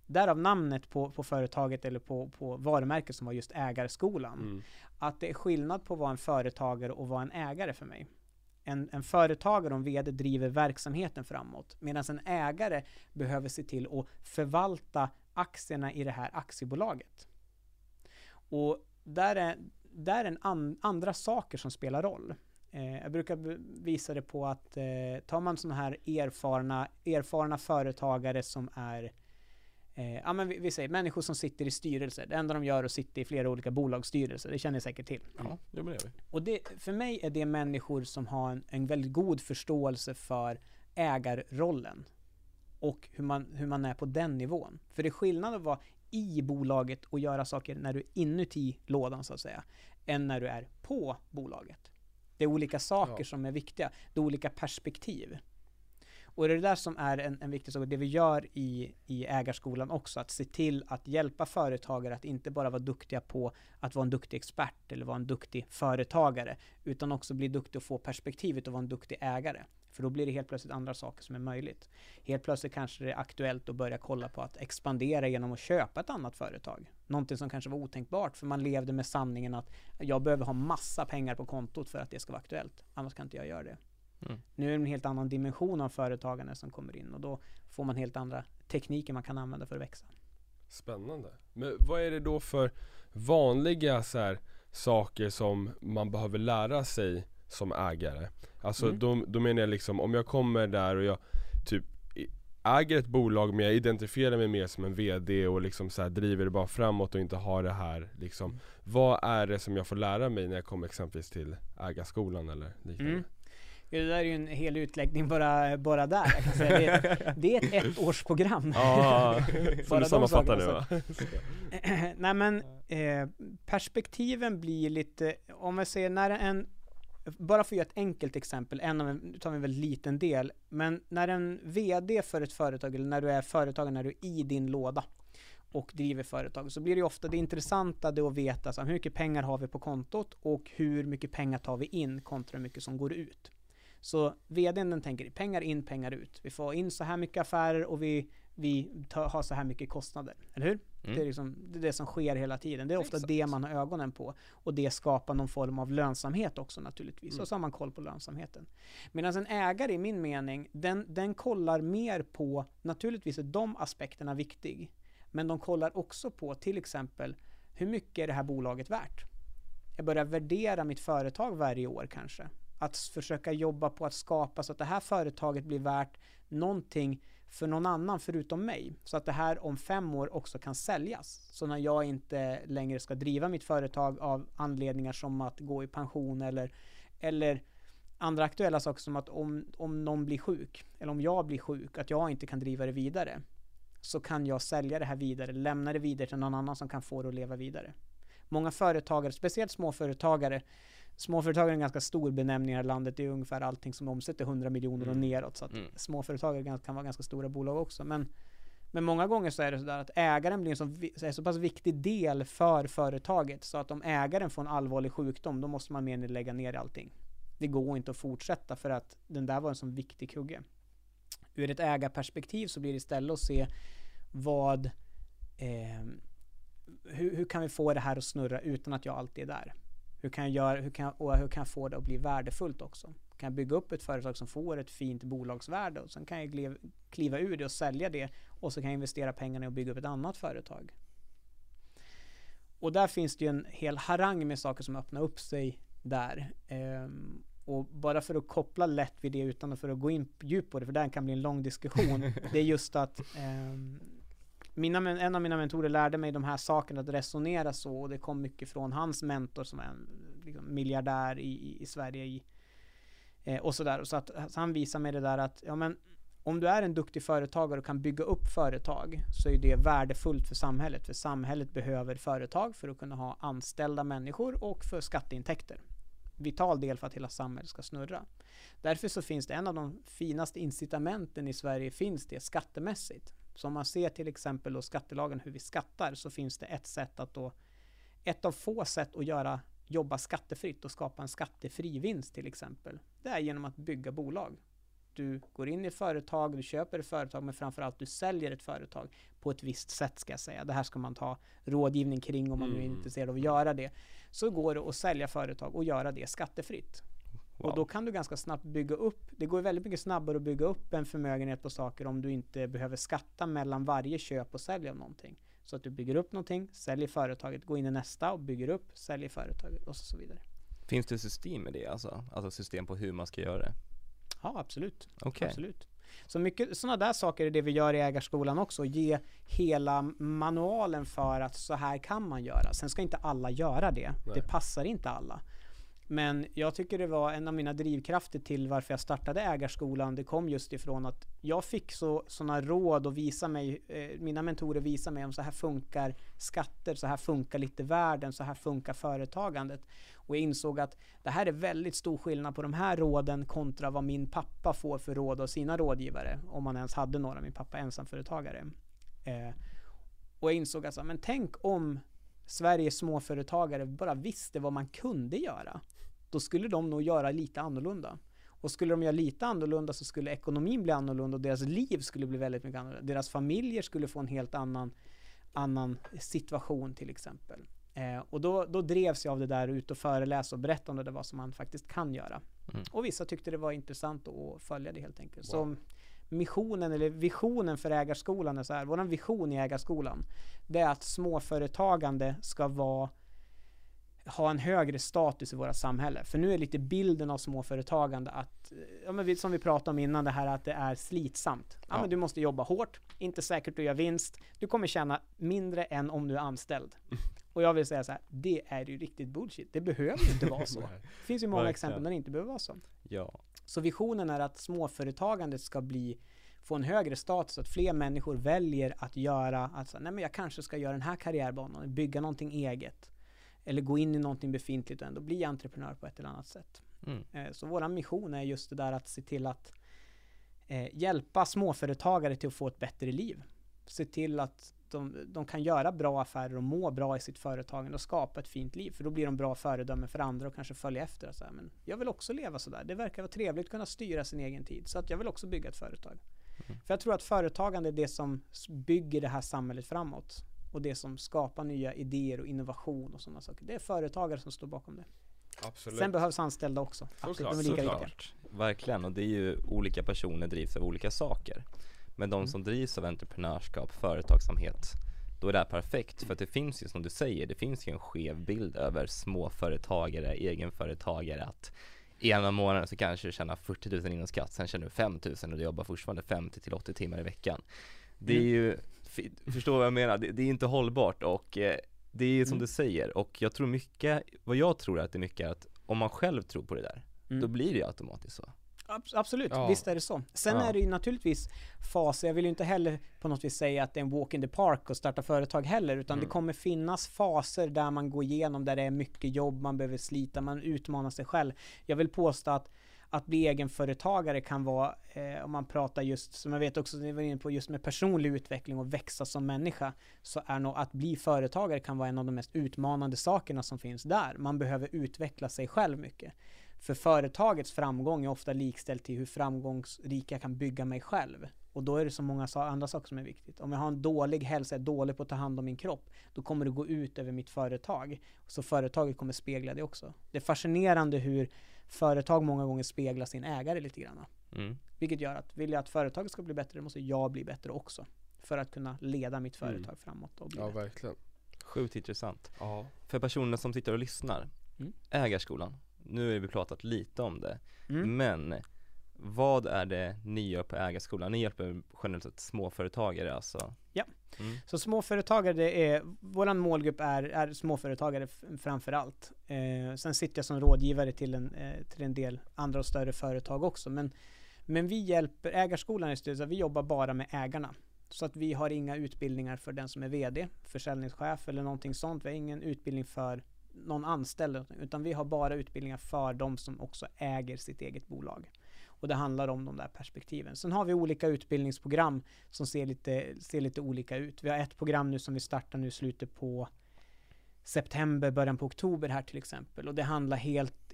Därav namnet på företaget eller på varumärket som var just Ägarskolan. Mm. Att det är skillnad på att vara en företagare och vara en ägare för mig. En företagare och en vd driver verksamheten framåt, medan en ägare behöver se till att förvalta aktierna i det här aktiebolaget. Och där är andra saker som spelar roll. Jag brukar visa det på att tar man sådana här erfarna företagare som är vi säger människor som sitter i styrelser. Det enda de gör är att sitta i flera olika bolagsstyrelser. Det känner jag säkert till. Ja, det menar vi. Och det, för mig är det människor som har en väldigt god förståelse för ägarrollen och hur man är på den nivån. För det är skillnad att vara i bolaget och göra saker när du är inuti lådan så att säga, än när du är på bolaget. Det är olika saker som är viktiga. Det är olika perspektiv. Och det är det där som är en viktig sak, det vi gör i Ägarskolan också, att se till att hjälpa företagare att inte bara vara duktiga på att vara en duktig expert eller vara en duktig företagare, utan också bli duktig och få perspektivet och vara en duktig ägare. För då blir det helt plötsligt andra saker som är möjligt. Helt plötsligt kanske det är aktuellt att börja kolla på att expandera genom att köpa ett annat företag. Någonting som kanske var otänkbart, för man levde med sanningen att jag behöver ha massa pengar på kontot för att det ska vara aktuellt. Annars kan inte jag göra det. Mm. Nu är det en helt annan dimension av företagarna som kommer in, och då får man helt andra tekniker man kan använda för att växa. Spännande. Men vad är det då för vanliga så här saker som man behöver lära sig som ägare? Alltså då menar jag liksom, om jag kommer där och jag typ äger ett bolag men jag identifierar mig mer som en vd och liksom så här driver det bara framåt och inte har det här liksom. Vad är det som jag får lära mig när jag kommer exempelvis till Ägarskolan eller liknande? Det där är ju en hel utläggning bara där. Jag kan säga. Det är ett ettårsprogram. Ja, som du sammanfattar nu va? Nej men perspektiven blir lite, om jag säger när en, bara för att göra ett enkelt exempel, nu tar vi en väldigt liten del, men när en vd för ett företag eller när du är företagare, när du är i din låda och driver företag, så blir det ofta det intressanta det att veta så, hur mycket pengar har vi på kontot och hur mycket pengar tar vi in kontra hur mycket som går ut. Så vdn den tänker pengar in, pengar ut. Vi får in så här mycket affärer och vi har så här mycket kostnader. Eller hur? Det är liksom, det är det som sker hela tiden. Det är ofta det man har ögonen på. Och det skapar någon form av lönsamhet också naturligtvis. Och så har man koll på lönsamheten. Medan en ägare i min mening, den kollar mer på, naturligtvis är de aspekterna viktig. Men de kollar också på till exempel hur mycket är det här bolaget värt? Jag börjar värdera mitt företag varje år kanske. Att försöka jobba på att skapa så att det här företaget blir värt någonting för någon annan förutom mig. Så att det här om 5 år också kan säljas. Så när jag inte längre ska driva mitt företag av anledningar som att gå i pension eller andra aktuella saker som att om någon blir sjuk eller om jag blir sjuk, att jag inte kan driva det vidare, så kan jag sälja det här vidare, lämna det vidare till någon annan som kan få det att leva vidare. Många företagare, speciellt småföretagare är en ganska stor benämning i det här landet. Det är ungefär allting som omsätter 100 miljoner och neråt. Så att småföretagare kan vara ganska stora bolag också. Men många gånger så är det så där att ägaren blir en så pass viktig del för företaget. Så att om ägaren får en allvarlig sjukdom, då måste man mer lägga ner allting. Det går inte att fortsätta för att den där var en sån viktig kugge. Ur ett ägarperspektiv så blir det istället att se hur kan vi få det här att snurra utan att jag alltid är där. Hur kan jag få det att bli värdefullt också? Kan jag bygga upp ett företag som får ett fint bolagsvärde och sen kan jag kliva ur det och sälja det och så kan jag investera pengarna och bygga upp ett annat företag. Och där finns det ju en hel harang med saker som öppnar upp sig där. Och bara för att koppla lätt vid det utan för att gå in djupt på det, för det kan bli en lång diskussion. Det är just att en av mina mentorer lärde mig de här sakerna att resonera så, och det kom mycket från hans mentor som är en liksom, miljardär i Sverige och sådär. Så han visar mig det där att ja, men, om du är en duktig företagare och kan bygga upp företag så är det värdefullt för samhället. För samhället behöver företag för att kunna ha anställda människor och för skatteintäkter. Vital del för att hela samhället ska snurra. Därför så finns det en av de finaste incitamenten i Sverige finns det skattemässigt. Så om man ser till exempel då skattelagen hur vi skattar, så finns det ett av få sätt att jobba skattefritt och skapa en skattefri vinst till exempel. Det är genom att bygga bolag. Du går in i ett företag, du köper ett företag, men framförallt du säljer ett företag på ett visst sätt ska jag säga. Det här ska man ta rådgivning kring om man är intresserad av att göra det. Så går det att sälja företag och göra det skattefritt. Wow. Och då kan du ganska snabbt bygga upp, det går väldigt mycket snabbare att bygga upp en förmögenhet på saker om du inte behöver skatta mellan varje köp och sälj av någonting. Så att du bygger upp någonting, säljer företaget, går in i nästa och bygger upp, säljer företaget och så vidare. Finns det system i det alltså system på hur man ska göra det? Ja, absolut. Okay. Absolut. Så mycket sådana där saker är det vi gör i Ägarskolan också. Ge hela manualen för att så här kan man göra. Sen ska inte alla göra det. Nej. Det passar inte alla. Men jag tycker det var en av mina drivkrafter till varför jag startade Ägarskolan. Det kom just ifrån att jag fick sådana råd och mina mentorer visade mig om så här funkar skatter, så här funkar lite världen, så här funkar företagandet. Och jag insåg att det här är väldigt stor skillnad på de här råden kontra vad min pappa får för råd av sina rådgivare. Om man ens hade några, min pappa är ensamföretagare. Och jag insåg att men tänk om Sveriges småföretagare bara visste vad man kunde göra, då skulle de nog göra lite annorlunda. Och skulle de göra lite annorlunda så skulle ekonomin bli annorlunda och deras liv skulle bli väldigt mycket annorlunda. Deras familjer skulle få en helt annan situation till exempel. Och då drevs jag av det där ut och föreläsa och berätta om det vad som man faktiskt kan göra. Och vissa tyckte det var intressant att följa det helt enkelt. Wow. Så missionen eller visionen för Ägarskolan är så här, vår vision i Ägarskolan det är att småföretagande ska vara ha en högre status i våra samhälle. För nu är lite bilden av småföretagande att, ja, men som vi pratade om innan, det här att det är slitsamt. Ja, men du måste jobba hårt, inte säkert du gör vinst. Du kommer tjäna mindre än om du är anställd. Och jag vill säga så här, det är ju riktigt bullshit. Det behöver ju inte vara så. Det finns ju många exempel där det inte behöver vara så. Ja. Så visionen är att småföretagandet ska få en högre status, att fler människor väljer att göra, alltså, nej men jag kanske ska göra den här karriärbanan, bygga någonting eget. Eller gå in i någonting befintligt och ändå bli entreprenör på ett eller annat sätt. Mm. Så vår mission är just det där att se till att hjälpa småföretagare till att få ett bättre liv. Se till att de kan göra bra affärer och må bra i sitt företagande och skapa ett fint liv. För då blir de bra föredömen för andra och kanske följa efter. Och så här, men jag vill också leva sådär. Det verkar vara trevligt att kunna styra sin egen tid. Så att jag vill också bygga ett företag. Mm. För jag tror att företagande är det som bygger det här samhället framåt. Och det som skapar nya idéer och innovation och sådana saker. Det är företagare som står bakom det. Absolut. Sen behövs anställda också. Såklart. Verkligen. Och det är ju olika personer drivs av olika saker. Men de som drivs av entreprenörskap, företagsamhet, då är det här perfekt. För att det finns ju, som du säger, det finns ju en skev bild över småföretagare, egenföretagare. Att ena månaden så kanske du tjänar 40 000 inom skatt, sen tjänar du 5 000 och du jobbar fortfarande 50-80 timmar i veckan. Det är ju... Förstår vad jag menar, det är inte hållbart och det är som du säger, och jag tror mycket, vad jag tror att det är mycket att om man själv tror på det där, då blir det automatiskt så. Absolut, ja. Visst är det så. Sen är det ju naturligtvis faser, jag vill ju inte heller på något vis säga att det är en walk in the park och starta företag heller, utan det kommer finnas faser där man går igenom, där det är mycket jobb, man behöver slita, man utmanar sig själv. Jag vill påstå att bli egenföretagare kan vara, om man pratar just, som jag vet också, ni var inne på just med personlig utveckling och växa som människa, så är nog att bli företagare kan vara en av de mest utmanande sakerna som finns där. Man behöver utveckla sig själv mycket. För företagets framgång är ofta likställd till hur framgångsrik jag kan bygga mig själv. Och då är det så många andra saker som är viktigt. Om jag har en dålig hälsa, är dålig på att ta hand om min kropp, då kommer det gå ut över mitt företag. Så företaget kommer spegla det också. Det är fascinerande hur företag många gånger speglar sin ägare lite grann. Vilket gör att vill jag att företaget ska bli bättre, måste jag bli bättre också. För att kunna leda mitt företag framåt och bli bättre. Verkligen. Sjukt intressant. Ja. För personerna som sitter och lyssnar, Ägarskolan. Nu har vi pratat lite om det. Men vad är det ni gör på Ägarskolan? Ni hjälper generellt sett småföretagare alltså. Ja, så småföretagare, våran målgrupp är småföretagare framför allt. Sen sitter jag som rådgivare till en del andra och större företag också. Men vi hjälper, Ägarskolan är stöd, så vi jobbar bara med ägarna. Så att vi har inga utbildningar för den som är vd, försäljningschef eller någonting sånt. Vi har ingen utbildning för någon anställd, utan vi har bara utbildningar för de som också äger sitt eget bolag. Och det handlar om de där perspektiven. Sen har vi olika utbildningsprogram som ser lite olika ut. Vi har ett program nu som vi startar nu i slutet på september, början på oktober här till exempel. Och det handlar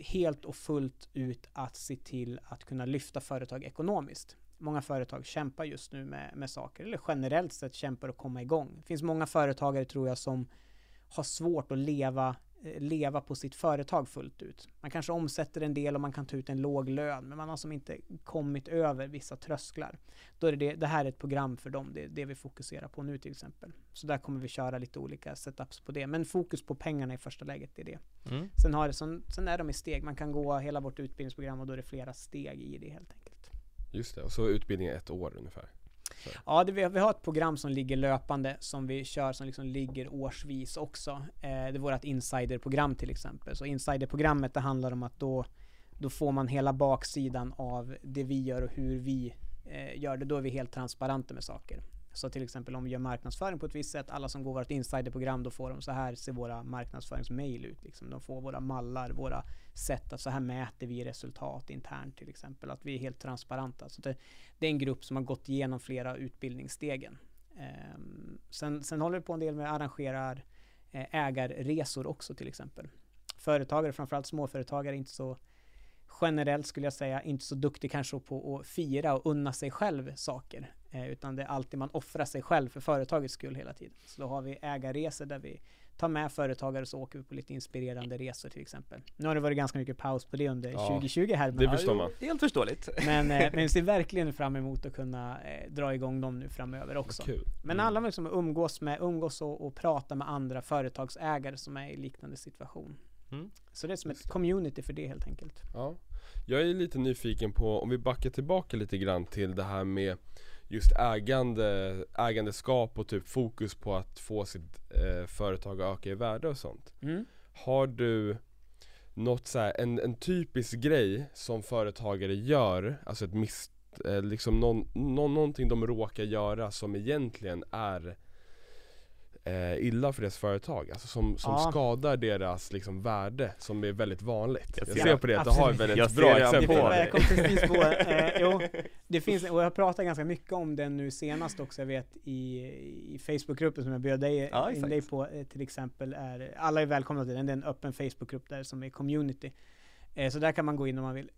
helt och fullt ut att se till att kunna lyfta företag ekonomiskt. Många företag kämpar just nu med saker, eller generellt sett kämpar att komma igång. Det finns många företagare tror jag som har svårt att leva på sitt företag fullt ut. Man kanske omsätter en del och man kan ta ut en låg lön, men man har som inte kommit över vissa trösklar. Då är det här är ett program för dem, det är det vi fokuserar på nu till exempel. Så där kommer vi köra lite olika setups på det, men fokus på pengarna i första läget, det är det. Sen är de i steg, man kan gå hela vårt utbildningsprogram och då är det flera steg i det helt enkelt. Just det, och så är utbildningen ett år ungefär. Ja, vi har ett program som ligger löpande som vi kör som liksom ligger årsvis också. Det är vårt insiderprogram till exempel. Så insiderprogrammet, det handlar om att då får man hela baksidan av det vi gör och hur vi gör det. Då är vi helt transparenta med saker. Så till exempel om vi gör marknadsföring på ett visst sätt, alla som går vårt insiderprogram, då får de så här ser våra marknadsföringsmail ut. Liksom. De får våra mallar, våra sätt att så här mäter vi resultat internt till exempel. Att vi är helt transparenta. Så det är en grupp som har gått igenom flera utbildningsstegen. Sen håller vi på en del med att arrangera ägarresor också till exempel. Företagare, framförallt småföretagare, är inte så... Generellt skulle jag säga inte så duktig kanske på att fira och unna sig själv saker. Utan det är alltid man offrar sig själv för företagets skull hela tiden. Så då har vi ägarresor där vi tar med företagare och så åker vi på lite inspirerande resor till exempel. Nu har det varit ganska mycket paus på det under 2020 här. Det förstår man. Helt förståeligt. Men vi ser verkligen fram emot att kunna dra igång dem nu framöver också. Kul. Men alla liksom umgås och prata med andra företagsägare som är i liknande situation. Mm. Så det är som ett community för det helt enkelt. Ja. Jag är lite nyfiken på, om vi backar tillbaka lite grann till det här med just ägandeskap och typ fokus på att få sitt företag att öka i värde och sånt. Mm. Har du något så här, en typisk grej som företagare gör, alltså ett liksom någonting de råkar göra som egentligen är illa för deras företag, alltså som skadar deras liksom värde, som är väldigt vanligt. Jag ser på det, absolut. Det har ett väldigt bra exempel på det. Det finns, och jag pratar ganska mycket om den nu senast också, jag vet i Facebookgruppen som jag bjöd dig på till exempel, är alla är välkomna till den. Det är en öppen Facebookgrupp där som är community. Så där kan man gå in om man vill.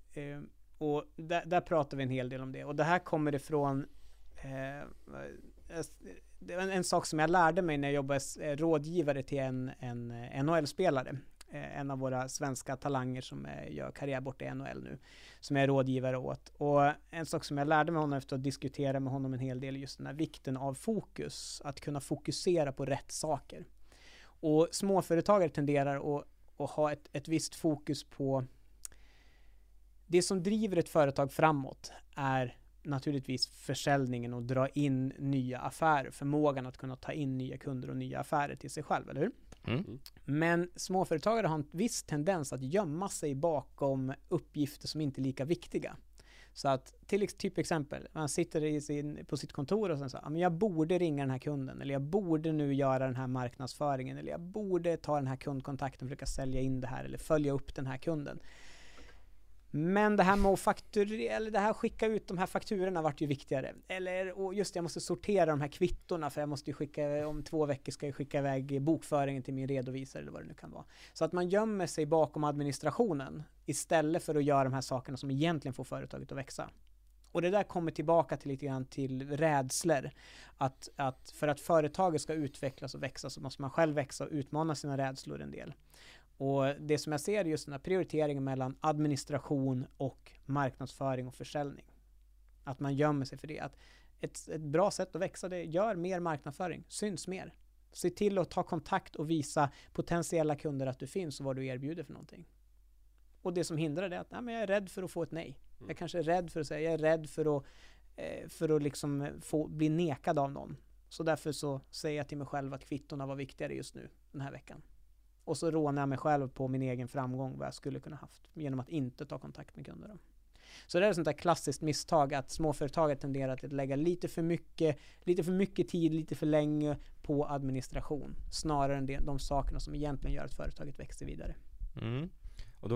Och där pratar vi en hel del om det. Och det här kommer ifrån en sak som jag lärde mig när jag jobbade rådgivare till en NHL-spelare. En av våra svenska talanger som gör karriär bort i NHL nu. Som jag är rådgivare åt. Och en sak som jag lärde mig honom efter att diskutera med honom en hel del, just den här vikten av fokus. Att kunna fokusera på rätt saker. Och småföretagare tenderar att ha ett visst fokus på... Det som driver ett företag framåt är naturligtvis försäljningen och dra in nya affärer. Förmågan att kunna ta in nya kunder och nya affärer till sig själv, eller hur? Mm. Men småföretagare har en viss tendens att gömma sig bakom uppgifter som inte är lika viktiga. Så att till exempel, man sitter på sitt kontor och sen så här, jag borde ringa den här kunden, eller jag borde nu göra den här marknadsföringen, eller jag borde ta den här kundkontakten, försöka sälja in det här eller följa upp den här kunden. Men det här med att skicka ut de här fakturorna vart ju viktigare. Eller och just det, jag måste sortera de här kvittorna, för jag måste ju skicka, om 2 veckor ska jag skicka iväg bokföringen till min redovisare eller vad det nu kan vara. Så att man gömmer sig bakom administrationen istället för att göra de här sakerna som egentligen får företaget att växa. Och det där kommer tillbaka till lite grann till rädslor. Att för att företaget ska utvecklas och växa så måste man själv växa och utmana sina rädslor en del. Och det som jag ser är just den här prioriteringen mellan administration och marknadsföring och försäljning. Att man gömmer sig för det. Att ett bra sätt att växa, det gör mer marknadsföring. Syns mer. Se till att ta kontakt och visa potentiella kunder att du finns och vad du erbjuder för någonting. Och det som hindrar det är att jag är rädd för att få ett nej. Jag kanske är rädd för att säga, jag är rädd för att liksom bli nekad av någon. Så därför så säger jag till mig själv att kvittorna var viktigare just nu den här veckan. Och så rånar jag mig själv på min egen framgång, vad jag skulle kunna haft, genom att inte ta kontakt med kunder. Så det är ett sånt där klassiskt misstag att småföretagare tenderar att lägga lite för mycket tid, lite för länge på administration. Snarare än de sakerna som egentligen gör att företaget växer vidare. Mm. Och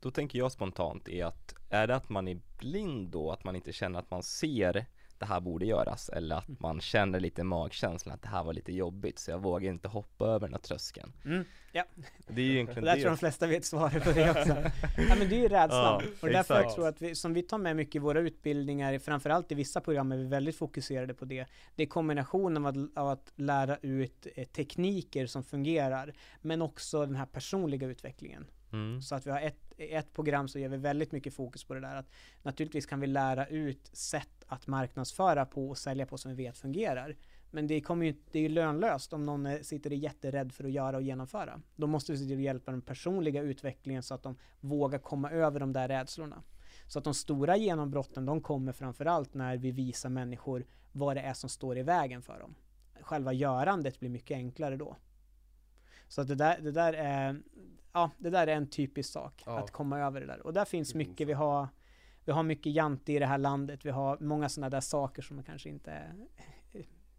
då tänker jag spontant är det att man är blind då, att man inte känner att man ser det här borde göras, eller att man känner lite magkänslan att det här var lite jobbigt så jag vågar inte hoppa över den här tröskeln. Mm. Ja. Det är ju egentligen det. Där tror de flesta vet svaret på det också. Ja, men det är ju rädslan. Ja, och därför jag tror att vi tar med mycket i våra utbildningar, framförallt i vissa program är vi väldigt fokuserade på det. Det är kombinationen av att lära ut tekniker som fungerar, men också den här personliga utvecklingen. Mm. Så att vi har ett program så ger vi väldigt mycket fokus på det där, att naturligtvis kan vi lära ut sätt att marknadsföra på och sälja på som vi vet fungerar, men det är ju lönlöst om någon sitter jätterädd för att göra och genomföra. Då måste vi hjälpa den personliga utvecklingen så att de vågar komma över de där rädslorna. Så att de stora genombrotten, de kommer framförallt när vi visar människor vad det är som står i vägen för dem. Själva görandet blir mycket enklare då. Så att det där är en typisk sak, att komma över det där. Och där finns mycket, vi har mycket jante i det här landet. Vi har många sådana där saker som kanske inte är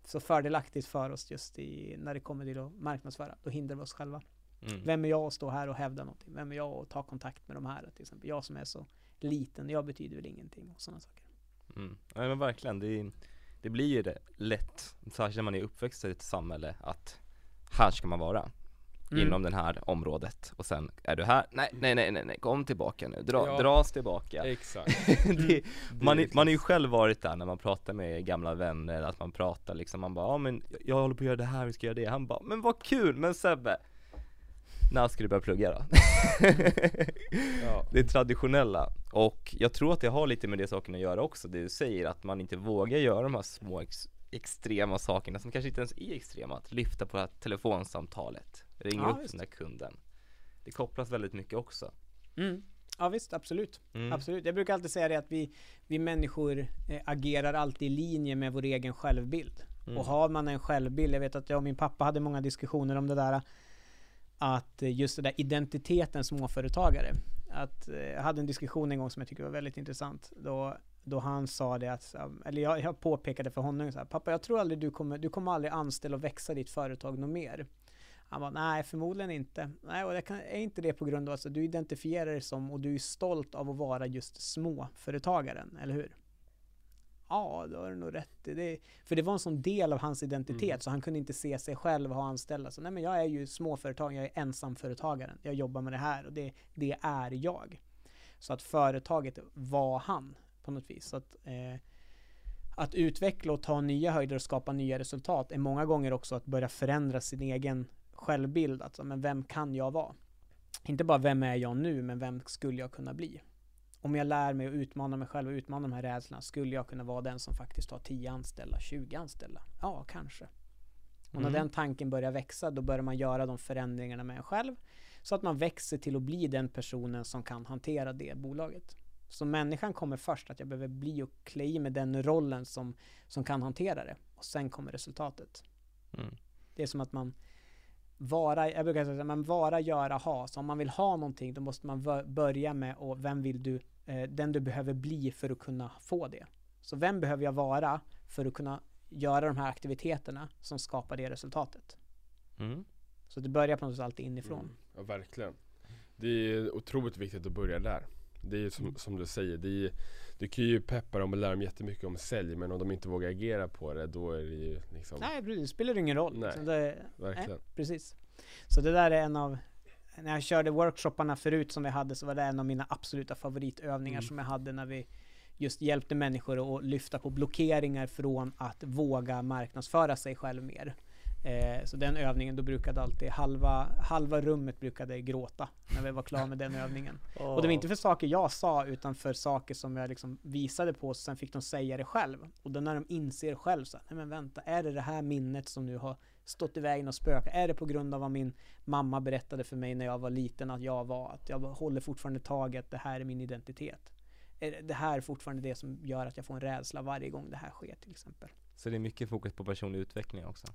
så fördelaktigt för oss just när det kommer till att marknadsföra. Då hindrar vi oss själva. Mm. Vem är jag att stå här och hävda någonting? Vem är jag att ta kontakt med de här? Till exempel jag som är så liten, jag betyder väl ingenting och sådana saker. Mm. Ja, men verkligen, det blir ju det lätt, särskilt när man är uppväxt i ett samhälle, att här ska man vara. Mm. Inom det här området. Och sen är du här. Nej. Kom tillbaka nu. Dras tillbaka. Exakt. Man är ju själv varit där när man pratar med gamla vänner. Att man pratar liksom. Man bara, men jag håller på att göra det här. Vi ska göra det. Han bara, men vad kul. Men Sebbe, när ska du börja plugga då? Ja. Det är traditionella. Och jag tror att det har lite med det sakerna att göra också. Det du säger, att man inte vågar göra de här små extrema sakerna som kanske inte ens är extrema, att lyfta på det här telefonsamtalet, ringa upp den där kunden, det kopplas väldigt mycket också. Mm. Ja visst, absolut. Mm. Absolut. Jag brukar alltid säga det att vi människor agerar alltid i linje med vår egen självbild. Mm. Och har man en självbild, jag vet att jag och min pappa hade många diskussioner om det där, att just det där identiteten småföretagare. Att jag hade en diskussion en gång som jag tycker var väldigt intressant. Då han sa det att, eller jag påpekade för honom så här, pappa, jag tror aldrig du kommer aldrig anställa och växa ditt företag något mer. Han bara, nej, förmodligen inte. Nej, och är inte det på grund av att du identifierar dig som och du är stolt av att vara just småföretagaren, eller hur? Ja, då är det nog rätt. För det var en sån del av hans identitet, så han kunde inte se sig själv ha anställda. Så nej, men jag är ju småföretagare, jag är ensamföretagaren. Jag jobbar med det här och det är jag. Så att företaget var han på något vis. Så att utveckla och ta nya höjder och skapa nya resultat är många gånger också att börja förändra sin egen självbild. Alltså, men vem kan jag vara? Inte bara vem är jag nu, men vem skulle jag kunna bli? Om jag lär mig att utmana mig själv och utmana de här rädslorna, skulle jag kunna vara den som faktiskt har 10 anställda, 20 anställda? Ja, kanske. Och när den tanken börjar växa, då börjar man göra de förändringarna med en själv så att man växer till att bli den personen som kan hantera det bolaget. Så människan kommer först, att jag behöver bli och klä i med den rollen som kan hantera det. Och sen kommer resultatet. Mm. Det är som att man jag brukar säga att man göra, ha. Så om man vill ha någonting, då måste man börja med och vem vill du, den du behöver bli för att kunna få det. Så vem behöver jag vara för att kunna göra de här aktiviteterna som skapar det resultatet? Mm. Så det börjar på något sätt alltid inifrån. Mm. Ja, verkligen. Det är otroligt viktigt att börja där. Det är ju som du säger, du kan ju peppa dem och lära dem jättemycket om sälj, men om de inte vågar agera på det, då är det ju liksom... Nej, det spelar ingen roll. Nej, liksom verkligen. Nej, precis. Så det där är när jag körde workshopparna förut som vi hade, så var det en av mina absoluta favoritövningar som jag hade när vi just hjälpte människor att lyfta på blockeringar från att våga marknadsföra sig själv mer. Så den övningen, då brukade alltid halva rummet brukade gråta när vi var klara med den övningen. Och det var inte för saker jag sa, utan för saker som jag liksom visade på, så sen fick de säga det själv. Och då när de inser själv så här, nej men vänta, är det här minnet som nu har stått i vägen och spökat? Är det på grund av vad min mamma berättade för mig när jag var liten att jag håller fortfarande taget, det här är min identitet? Är det här fortfarande det som gör att jag får en rädsla varje gång det här sker till exempel? Så det är mycket fokus på personlig utveckling också?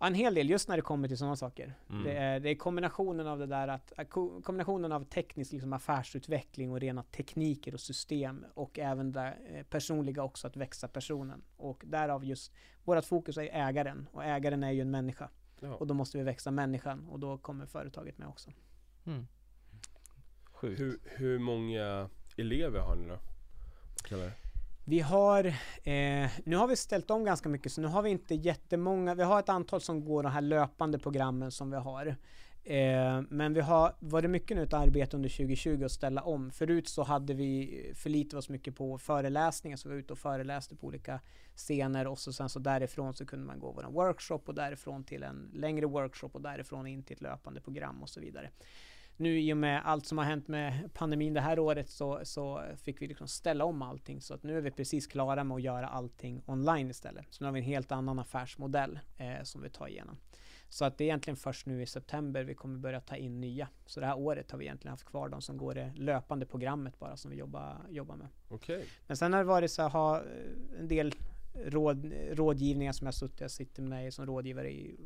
Ja, en hel del just när det kommer till sådana saker. Det är kombinationen av det där kombinationen av teknisk liksom affärsutveckling och rena tekniker och system, och även det personliga också, att växa personen. Och därav just vårt fokus är ägaren, och ägaren är ju en människa. Ja. Och då måste vi växa människan, och då kommer företaget med också. Mm. Sjukt. Hur många elever har ni då? Vi har, nu har vi ställt om ganska mycket, så nu har vi inte jättemånga. Vi har ett antal som går de här löpande programmen som vi har. Men vi har varit mycket nu ett arbete under 2020 att ställa om. Förut så hade vi förlitat oss mycket på föreläsningar, så vi var ute och föreläste på olika scener, och sen så därifrån så kunde man gå vår workshop, och därifrån till en längre workshop, och därifrån in till ett löpande program och så vidare. Nu i och med allt som har hänt med pandemin det här året så fick vi liksom ställa om allting, så att nu är vi precis klara med att göra allting online istället. Så nu har vi en helt annan affärsmodell som vi tar igenom. Så att det är egentligen först nu i september vi kommer börja ta in nya. Så det här året har vi egentligen haft kvar de som går det löpande programmet bara, som vi jobbar med. Okay. Men sen har det varit så att ha en del rådgivningar som jag sitter med som rådgivare i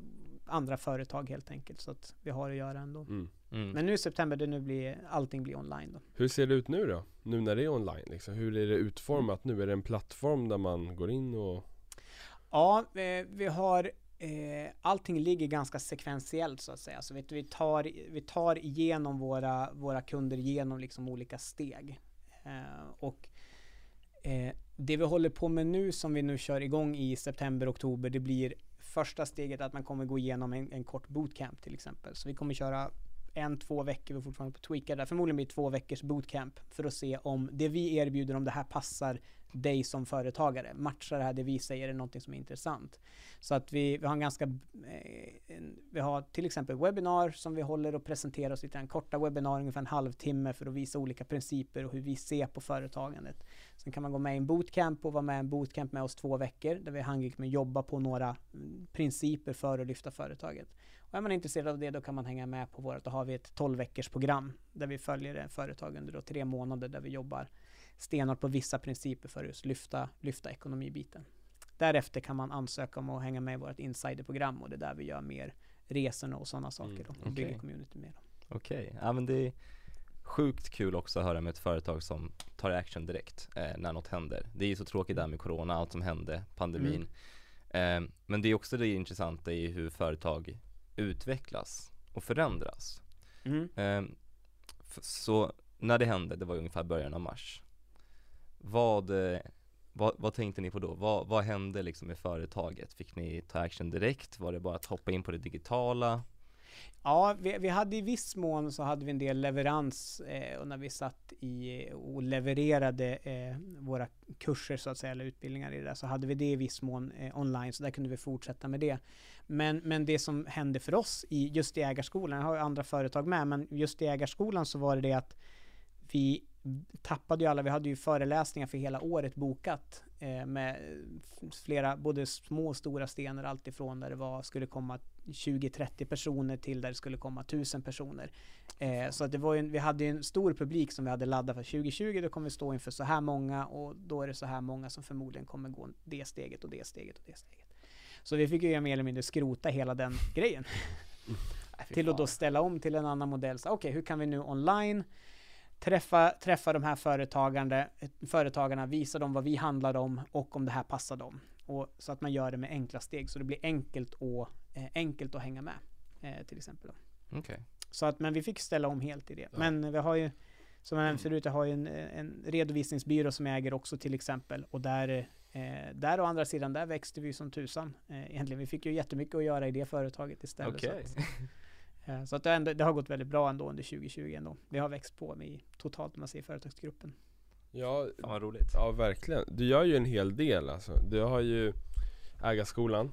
andra företag helt enkelt, så att vi har att göra ändå. Men nu i september allting blir online då. Hur ser det ut nu då? Nu när det är online liksom, hur är det utformat nu? Är det en plattform där man går in och... Ja, vi har allting ligger ganska sekventiellt så att säga. Så vet du, vi tar igenom våra kunder genom liksom olika steg. Det vi håller på med nu, som vi nu kör igång i september, oktober, det blir första steget att man kommer gå igenom en kort bootcamp till exempel. Så vi kommer köra 1-2 veckor, vi är fortfarande på tweakar där. Förmodligen blir det 2 veckors bootcamp för att se om det vi erbjuder, om det här passar dig som företagare. Matchar det här, det vi säger, är någonting som är intressant. Så att vi har en ganska... vi har till exempel webbinar som vi håller och presenterar oss lite. En korta webbinar, ungefär en halvtimme, för att visa olika principer och hur vi ser på företagandet. Sen kan man gå med i en bootcamp och vara med i en bootcamp med oss 2 veckor där vi handgripligen jobbar på några principer för att lyfta företaget. Och är man intresserad av det, då kan man hänga med på vårt. Då har vi ett 12-veckorsprogram där vi följer ett företag under 3 månader där vi jobbar stenhårt på vissa principer för att lyfta ekonomibiten. Därefter kan man ansöka om att hänga med i vårt insiderprogram, och det är där vi gör mer resorna och sådana saker då, och bygger community med dem. Okej. Ja, men det är sjukt kul också att höra med ett företag som tar action direkt när något händer. Det är ju så tråkigt där med corona, allt som hände, pandemin. Men det är också det intressanta i hur företag utvecklas och förändras. Så när det hände, det var ungefär början av mars. Vad tänkte ni på då? Vad hände liksom i företaget? Fick ni ta action direkt? Var det bara att hoppa in på det digitala? Ja, vi hade i viss mån så hade vi en del leverans och när vi satt och levererade våra kurser så att säga, eller utbildningar i det där, så hade vi det i viss mån online, så där kunde vi fortsätta med det. Men det som hände för oss just i Ägarskolan, jag har ju andra företag med, men just i Ägarskolan så var det att vi tappade ju alla, vi hade ju föreläsningar för hela året bokat med flera, både små och stora stenar, allt ifrån där det skulle komma 20-30 personer till där det skulle komma 1000 personer. Så att det var vi hade ju en stor publik som vi hade laddat för 2020, då kommer vi stå inför så här många, och då är det så här många som förmodligen kommer gå det steget och det steget och det steget. Så vi fick ju mer eller mindre skrota hela den grejen. Till att då ställa om till en annan modell. Okej, hur kan vi nu online träffa de här företagarna, visa dem vad vi handlar om och om det här passar dem. Och så att man gör det med enkla steg, så det blir enkelt att hänga med till exempel. Okay. Så att, men vi fick ställa om helt i det. Ja. Men vi har ju, som jag nämnde förut, jag har ju en redovisningsbyrå som jag äger också till exempel. Och där å andra sidan, där växte vi som tusan. Egentligen, vi fick ju jättemycket att göra i det företaget istället. Okay. Så att det har gått väldigt bra ändå under 2020 ändå. Vi har växt på med totalt, om man ser företagsgruppen. Ja, vad roligt. Ja, verkligen. Du gör ju en hel del alltså. Du har ju Ägarskolan,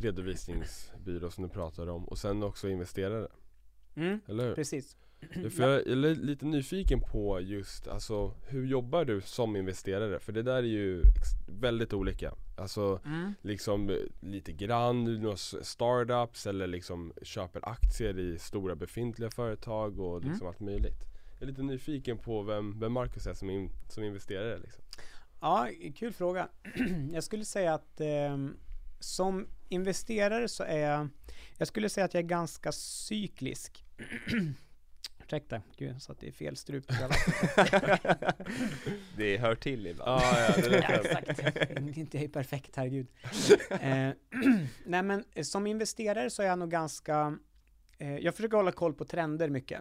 redovisningsbyrå som du pratar om, och sen också investerare. Eller hur? Precis. Jag är lite nyfiken på just, alltså, hur jobbar du som investerare? För det där är ju väldigt olika. Alltså liksom lite grann, några startups, eller liksom köper aktier i stora befintliga företag och liksom allt möjligt. Jag är lite nyfiken på vem Markus är som investerare liksom. Ja, kul fråga. Jag skulle säga att som investerare så är jag skulle säga att jag är ganska cyklisk. Ursäkta, gud, så att det är fel strup. Det hör till ibland. Ja, det är exakt. Inte jag är perfekt, herregud. Nej, men som investerare så är jag nog ganska... jag försöker hålla koll på trender mycket.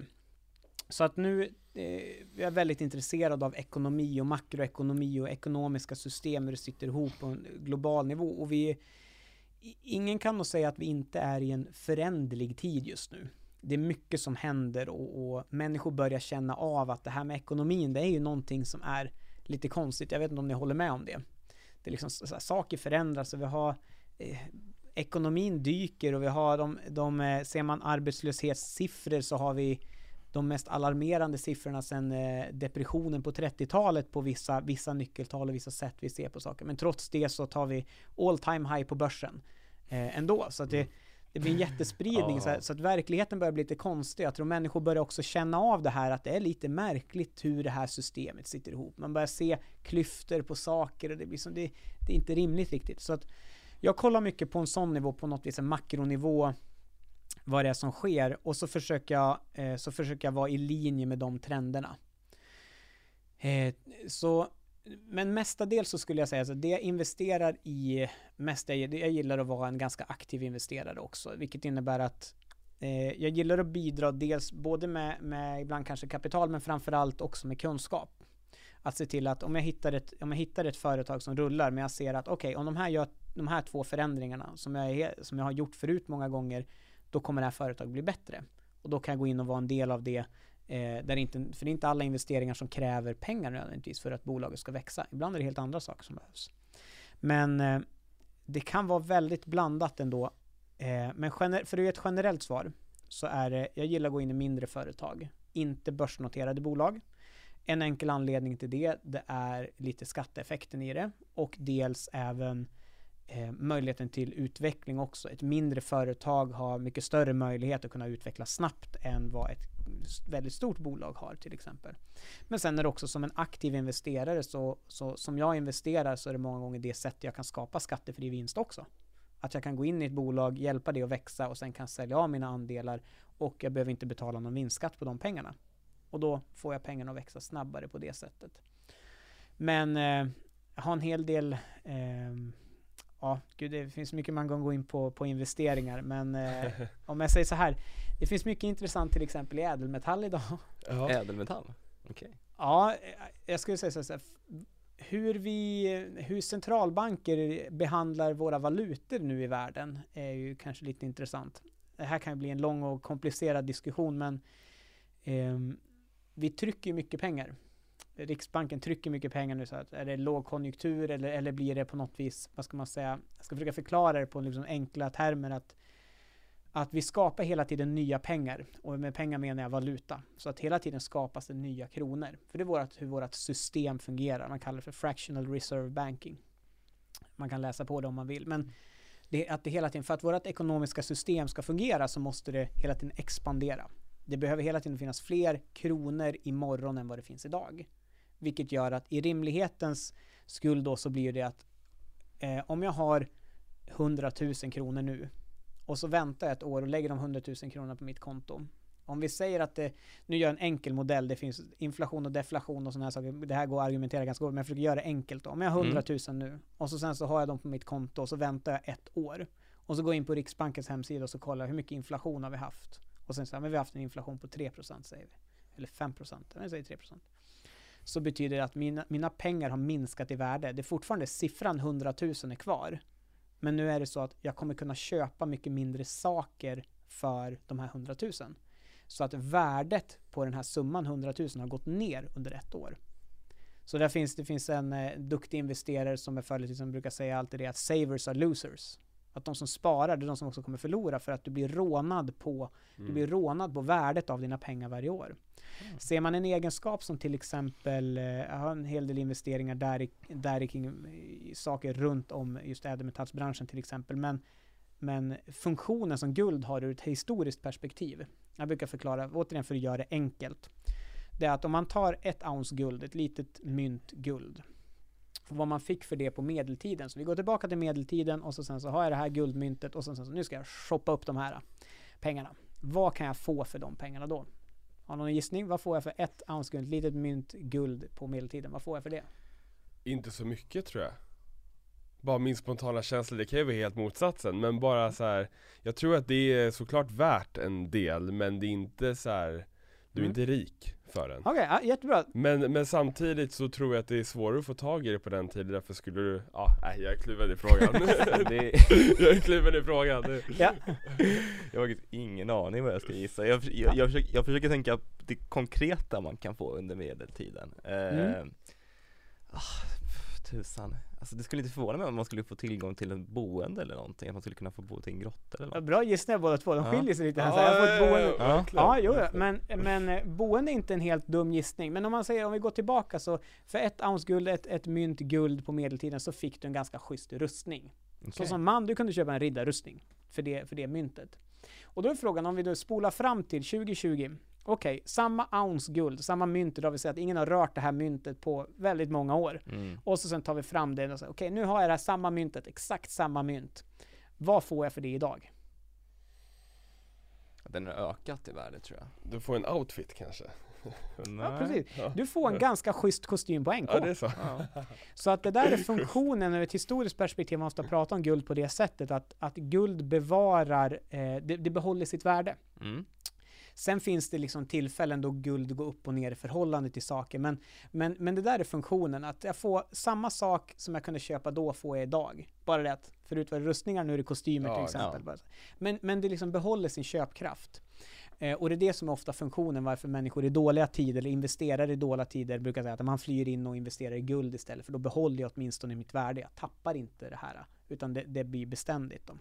Så att nu är jag väldigt intresserad av ekonomi och makroekonomi och ekonomiska system, hur det sitter ihop på en global nivå. Och ingen kan nog säga att vi inte är i en föränderlig tid just nu. Det är mycket som händer och människor börjar känna av att det här med ekonomin, det är ju någonting som är lite konstigt. Jag vet inte om ni håller med om det. Det är liksom så här, saker förändras och vi har ekonomin dyker och vi har ser man arbetslöshetssiffror, så har vi de mest alarmerande siffrorna sedan depressionen på 30-talet på vissa nyckeltal och vissa sätt vi ser på saker. Men trots det så tar vi all time high på börsen ändå. Så att det blir en jättespridning, så att verkligheten börjar bli lite konstig. Jag tror människor börjar också känna av det här, att det är lite märkligt hur det här systemet sitter ihop. Man börjar se klyftor på saker och det blir som det är inte rimligt riktigt. Så att jag kollar mycket på en sån nivå, på något vis en makronivå, vad det är som sker, och så försöker jag vara i linje med de trenderna. Men mestadels så skulle jag säga att det jag investerar i, jag gillar att vara en ganska aktiv investerare också, vilket innebär att jag gillar att bidra dels både med ibland kanske kapital, men framförallt också med kunskap. Att se till att om jag hittar ett företag som rullar, men jag ser att okej, om de här gör de här 2 förändringarna som jag har gjort förut många gånger, då kommer det här företaget bli bättre. Och då kan jag gå in och vara en del av det. För det är inte alla investeringar som kräver pengar nödvändigtvis för att bolaget ska växa. Ibland är det helt andra saker som behövs. Men det kan vara väldigt blandat ändå. Men för att ge ett generellt svar så är det, jag gillar att gå in i mindre företag. Inte börsnoterade bolag. En enkel anledning till det är lite skatteeffekten i det. Och dels även möjligheten till utveckling också. Ett mindre företag har mycket större möjlighet att kunna utvecklas snabbt än vad ett väldigt stort bolag har till exempel. Men sen är det också som en aktiv investerare, så som jag investerar så är det många gånger det sätt jag kan skapa skattefri vinst också. Att jag kan gå in i ett bolag, hjälpa det att växa och sen kan sälja av mina andelar och jag behöver inte betala någon vinstskatt på de pengarna. Och då får jag pengarna att växa snabbare på det sättet. Men jag har en hel del... det finns mycket man kan gå in på investeringar. Men om jag säger så här, det finns mycket intressant till exempel i ädelmetall idag. Ja. Ädelmetall? Okej. Okay. Ja, jag skulle säga så här. Hur centralbanker behandlar våra valutor nu i världen är ju kanske lite intressant. Det här kan ju bli en lång och komplicerad diskussion, men vi trycker mycket pengar. Riksbanken trycker mycket pengar nu, så att är det lågkonjunktur eller blir det på något vis, vad ska man säga, jag ska försöka förklara det på liksom enkla termer, att vi skapar hela tiden nya pengar, och med pengar menar jag valuta, så att hela tiden skapas det nya kronor, för det är hur vårt system fungerar. Man kallar det för fractional reserve banking. Man kan läsa på det om man vill, men det hela tiden, för att vårt ekonomiska system ska fungera, så måste det hela tiden expandera. Det behöver hela tiden finnas fler kronor imorgon än vad det finns idag. Vilket gör att i rimlighetens skull då så blir det att om jag har 100 000 kronor nu och så väntar jag ett år och lägger de 100 000 kronorna på mitt konto. Om vi säger att nu gör jag en enkel modell, det finns inflation och deflation och sådana här saker, det här går att argumentera ganska gott, men jag försöker göra det enkelt då. Om jag har 100 000 nu och så sen så har jag dem på mitt konto och så väntar jag ett år och så går jag in på Riksbankens hemsida och så kollar hur mycket inflation har vi haft. Och sen så här, men vi har haft en inflation på 3%, säger vi. Eller 5%, men jag säger 3%. Så betyder det att mina pengar har minskat i värde. Det är fortfarande siffran 100 000 är kvar. Men nu är det så att jag kommer kunna köpa mycket mindre saker för de här 100 000. Så att värdet på den här summan 100 000 har gått ner under ett år. Så det finns en duktig investerare som är förlig, som brukar säga alltid det att savers are losers. Att de som sparar, det är de som också kommer förlora, för att du blir rånad på, värdet av dina pengar varje år. Mm. Ser man en egenskap som till exempel, jag har en hel del investeringar där kring saker runt om just ädelmetallsbranschen till exempel, men funktionen som guld har ur ett historiskt perspektiv. Jag brukar förklara, återigen för att göra det enkelt, det är att om man tar ett ounce guld, ett litet mynt guld, vad man fick för det på medeltiden. Så vi går tillbaka till medeltiden och så sen så har jag det här guldmyntet och sen så nu ska jag shoppa upp de här pengarna. Vad kan jag få för de pengarna då? Har någon gissning? Vad får jag för ett ounce guld, litet mynt guld på medeltiden? Vad får jag för det? Inte så mycket, tror jag. Bara min spontana känsla, det kan ju vara helt motsatsen, men bara så här, jag tror att det är såklart värt en del, men det är inte så här, du är inte rik för den. Okej, ja, jättebra. Men samtidigt så tror jag att det är svårare att få tag i det på den tiden. Därför skulle du... jag är kluven i frågan. Ja. Jag har ingen aning vad jag ska gissa. Jag försöker tänka det konkreta man kan få under medeltiden. Tusan. Alltså, det skulle inte förvåna mig om man skulle få tillgång till en boende eller någonting. Att man skulle kunna få bo till en grotta eller något. Ja, bra gissningar båda två. De skiljer sig lite här. Så jag får ett boende. Men boende är inte en helt dum gissning. Men om vi går tillbaka, så för ett ounce guld, ett mynt guld på medeltiden, så fick du en ganska schysst rustning. Okay. Så som man, du kunde köpa en riddarrustning för det myntet. Och då är frågan, om vi då spolar fram till 2020. Okej, samma ounce guld, samma mynt, då har vi sett att ingen har rört det här myntet på väldigt många år. Och så sen tar vi fram det och säger, okej, nu har jag det här samma myntet, exakt samma mynt. Vad får jag för det idag? Den har ökat i värde, tror jag. Du får en outfit kanske. Ja, precis. Du får en ganska schysst kostym på NK. Ja, det är så. Så att det där är funktionen ur ett historiskt perspektiv. Man ofta pratar om guld på det sättet att guld bevarar, det behåller sitt värde. Sen finns det liksom tillfällen då guld går upp och ner i förhållande till saker. Men det där är funktionen. Att jag får samma sak som jag kunde köpa då, får jag idag. Bara det att förut var det rustningar, nu är det kostymer till exempel. Ja. Men det liksom behåller sin köpkraft. Och det är det som är ofta funktionen varför människor i dåliga tider eller investerare i dåliga tider brukar säga att man flyr in och investerar i guld istället. För då behåller jag åtminstone mitt värde. Jag tappar inte det här. Utan det blir beständigt då.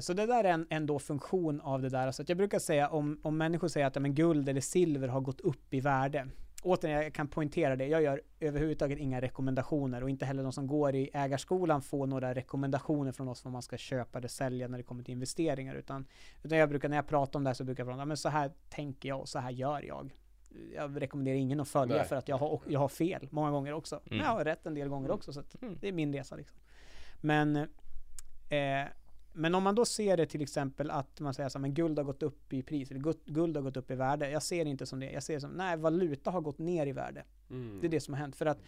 Så det där är en funktion av det där. Så att jag brukar säga, om människor säger att guld eller silver har gått upp i värde, återigen, jag kan poängtera det, jag gör överhuvudtaget inga rekommendationer och inte heller de som går i ägarskolan får några rekommendationer från oss vad man ska köpa eller sälja när det kommer till investeringar, utan jag brukar, när jag pratar om det här så brukar jag prata, men så här tänker jag och så här gör jag. Jag rekommenderar ingen att följa. Nej. För att jag har fel många gånger också. Mm. Men jag har rätt en del gånger också, så att det är min resa liksom. Men om man då ser det till exempel att man säger så här, men guld har gått upp i pris, eller guld har gått upp i värde. Jag ser det inte som det. Jag ser det som, nej, valuta har gått ner i värde. Mm. Det är det som har hänt. För att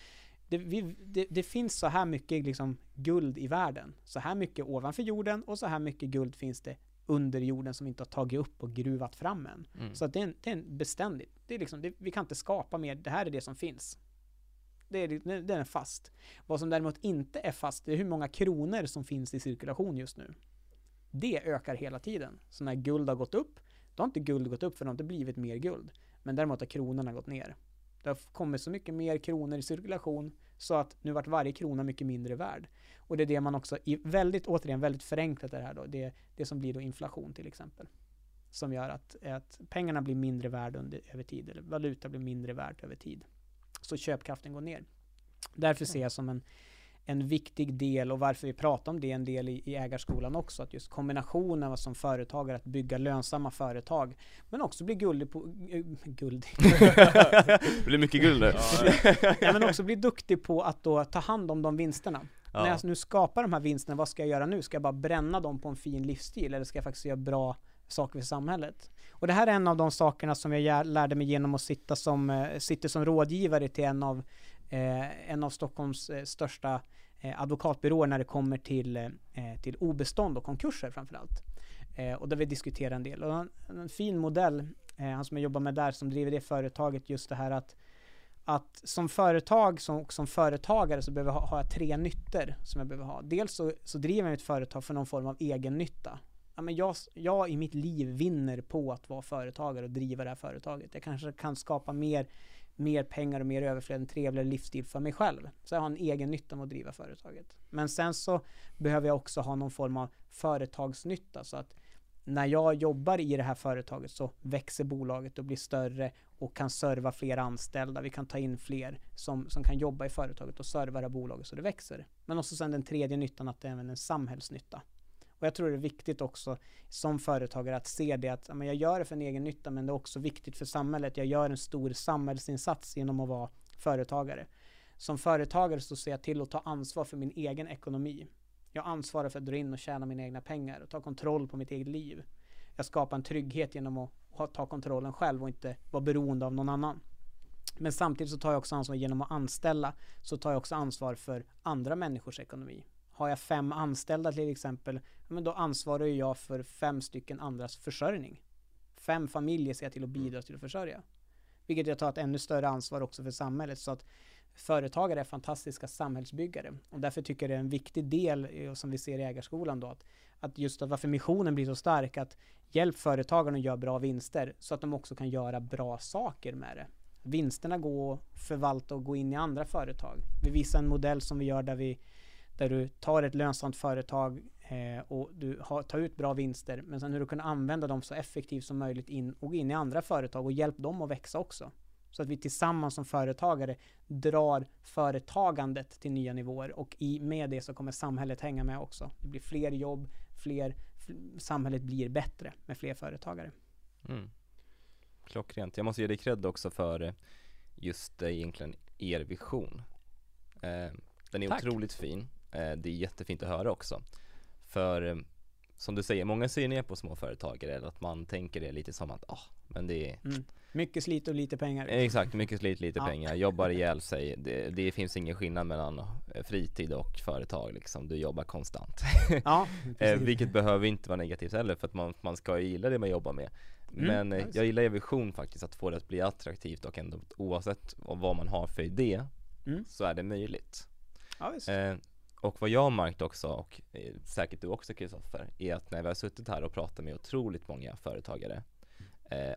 det finns så här mycket liksom guld i världen. Så här mycket ovanför jorden och så här mycket guld finns det under jorden som inte har tagit upp och gruvat fram än. Mm. Så att det är en beständigt. Det är liksom, vi kan inte skapa mer. Det här är det som finns. Den är fast. Vad som däremot inte är fast, det är hur många kronor som finns i cirkulation just nu. Det ökar hela tiden. Så när guld har gått upp, då har inte guld gått upp för det har inte blivit mer guld. Men däremot har kronorna gått ner. Det har kommit så mycket mer kronor i cirkulation så att nu vart varje krona mycket mindre värd. Och det är det man också, väldigt förenklat det här då, det som blir då inflation till exempel. Som gör att pengarna blir mindre värd över tid, eller valuta blir mindre värd över tid. Så köpkraften går ner. Därför ser jag som en viktig del, och varför vi pratar om det en del i ägarskolan också, att just kombinationen av som företagare att bygga lönsamma företag men också bli guldig. Det blir mycket guld där. Ja, men också bli duktig på att då ta hand om de vinsterna. Ja. När jag nu skapar de här vinsterna, vad ska jag göra nu? Ska jag bara bränna dem på en fin livsstil, eller ska jag faktiskt göra bra saker i samhället? Och det här är en av de sakerna som jag lärde mig genom att sitta som rådgivare till en av Stockholms största advokatbyråer när det kommer till obestånd och konkurser framförallt. Och där vi diskuterar en del. Och en fin modell, han som jag jobbar med där som driver det företaget, just det här att som företag och som företagare så behöver jag ha tre nyttor som jag behöver ha. Dels så driver jag ett företag för någon form av egen nytta. Ja, men jag i mitt liv vinner på att vara företagare och driva det här företaget. Jag kanske kan skapa mer pengar och mer överflöd, en trevligare livsstil för mig själv. Så jag har en egen nytta med att driva företaget. Men sen så behöver jag också ha någon form av företagsnytta, så att när jag jobbar i det här företaget så växer bolaget och blir större och kan serva fler anställda. Vi kan ta in fler som kan jobba i företaget och serva det här bolaget så det växer. Men också sen den tredje nyttan, att det är även en samhällsnytta. Och jag tror det är viktigt också som företagare att se det, att jag gör det för en egen nytta, men det är också viktigt för samhället. Jag gör en stor samhällsinsats genom att vara företagare. Som företagare så ser jag till att ta ansvar för min egen ekonomi. Jag ansvarar för att dra in och tjäna mina egna pengar och ta kontroll på mitt eget liv. Jag skapar en trygghet genom att ta kontrollen själv och inte vara beroende av någon annan. Men samtidigt så tar jag också ansvar genom att anställa, så tar jag också ansvar för andra människors ekonomi. Har jag 5 anställda till exempel, men då ansvarar jag för 5 stycken andras försörjning. 5 familjer ser jag till att bidra till att försörja. Vilket jag tar ett ännu större ansvar också för samhället. Så att företagare är fantastiska samhällsbyggare. Och därför tycker jag det är en viktig del som vi ser i ägarskolan då. Att just varför missionen blir så stark, att hjälp företagarna att göra bra vinster så att de också kan göra bra saker med det. Vinsterna går att förvalta och gå in i andra företag. Vi visar en modell som vi gör där du tar ett lönsamt företag och du tar ut bra vinster, men sen hur du kan använda dem så effektivt som möjligt in i andra företag och hjälp dem att växa också. Så att vi tillsammans som företagare drar företagandet till nya nivåer, och med det så kommer samhället hänga med också. Det blir fler jobb, samhället blir bättre med fler företagare. Mm. Klockrent. Jag måste ge dig cred också för just egentligen er vision. Den är otroligt fin. Det är jättefint att höra också. För som du säger, många ser ner på småföretagare, eller att man tänker det lite som att men det är... Mm. Mycket slit och lite pengar. Exakt, mycket slit och lite pengar. Jobbar ihjäl sig. Det finns ingen skillnad mellan fritid och företag. Liksom. Du jobbar konstant. Ja, vilket behöver inte vara negativt heller, för att man ska ju gilla det man jobbar med. Men jag gillar er vision faktiskt, att få det att bli attraktivt, och ändå, oavsett vad man har för idé så är det möjligt. Ja, och vad jag har märkt också, och säkert du också Kristoffer, är att när vi har suttit här och pratat med otroligt många företagare,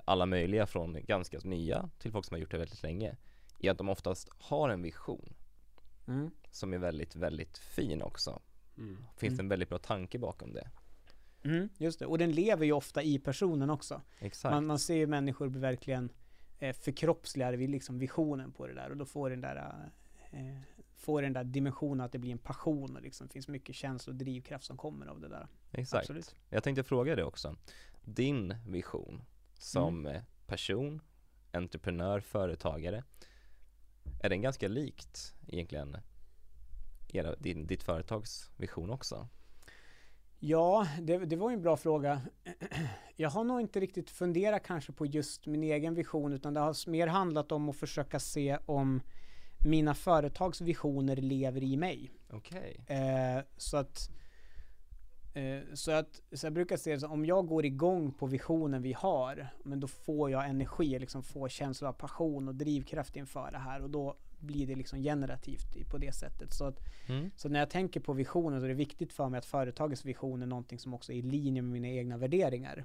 alla möjliga, från ganska nya till folk som har gjort det väldigt länge, är att de oftast har en vision som är väldigt, väldigt fin också. Finns en väldigt bra tanke bakom det. Just det, och den lever ju ofta i personen också. Exakt. Man ser ju människor blir verkligen förkroppsligar vi liksom visionen på det där, och då får den där dimensionen att det blir en passion, och liksom finns mycket känsla och drivkraft som kommer av det där. Exakt. Absolut. Jag tänkte fråga dig också. Din vision som person, entreprenör, företagare, är den ganska likt egentligen ditt företags vision också? Ja, det var ju en bra fråga. Jag har nog inte riktigt funderat kanske på just min egen vision, utan det har mer handlat om att försöka se om mina företags visioner lever i mig. Okej. Så jag brukar säga att om jag går igång på visionen vi har, men då får jag energi, liksom får känsla av passion och drivkraft inför det här, och då blir det liksom generativt på det sättet. Så när jag tänker på visionen så är det viktigt för mig att företagets vision är någonting som också är i linje med mina egna värderingar.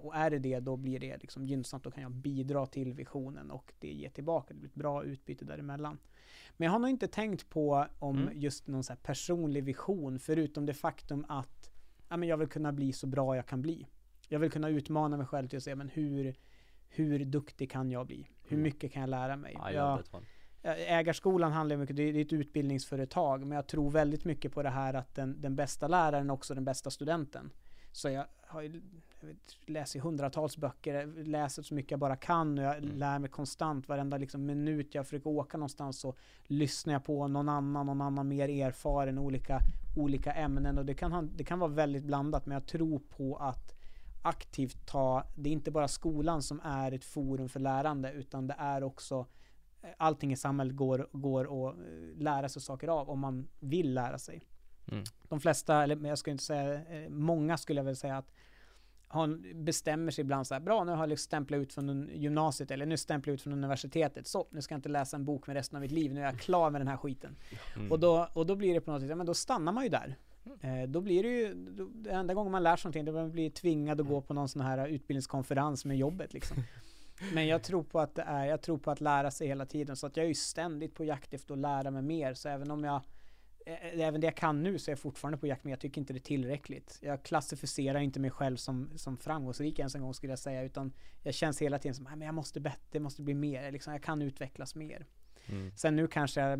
Och är det då blir det liksom gynnsamt, då kan jag bidra till visionen och det ger tillbaka. Det blir ett bra utbyte däremellan. Men jag har nog inte tänkt på om just någon så här personlig vision, förutom det faktum att jag vill kunna bli så bra jag kan bli. Jag vill kunna utmana mig själv till att se hur duktig kan jag bli? Hur mycket kan jag lära mig? Ägarskolan handlar mycket, det är ett utbildningsföretag, men jag tror väldigt mycket på det här att den bästa läraren är också den bästa studenten. Så jag läser hundratals böcker, läser så mycket jag bara kan, och jag lär mig konstant. Varenda liksom minut jag försöker åka någonstans så lyssnar jag på någon annan mer erfaren, olika ämnen, och det kan vara väldigt blandat, men jag tror på att aktivt det är inte bara skolan som är ett forum för lärande, utan det är också allting i samhället går att lära sig saker av om man vill lära sig. De flesta, eller jag skulle inte säga många, skulle jag väl säga att han bestämmer sig ibland så här, bra, nu har jag stämplat ut från gymnasiet, eller nu stämplar jag ut från universitetet, så nu ska jag inte läsa en bok med resten av mitt liv, nu är jag klar med den här skiten. Och då blir det på något sätt, men då stannar man ju där. Då blir det ju, den enda gången man lär sig någonting, då blir man tvingad att gå på någon sån här utbildningskonferens med jobbet liksom. Men jag tror på att lära sig hela tiden, så att jag är ju ständigt på jakt efter att lära mig mer. Så även det jag kan nu så är jag fortfarande på jakt, men jag tycker inte det är tillräckligt. Jag klassificerar inte mig själv som framgångsrik ens en gång, skulle jag säga, utan jag känns hela tiden som men jag måste bättre, det måste bli mer, liksom, jag kan utvecklas mer. Sen nu kanske jag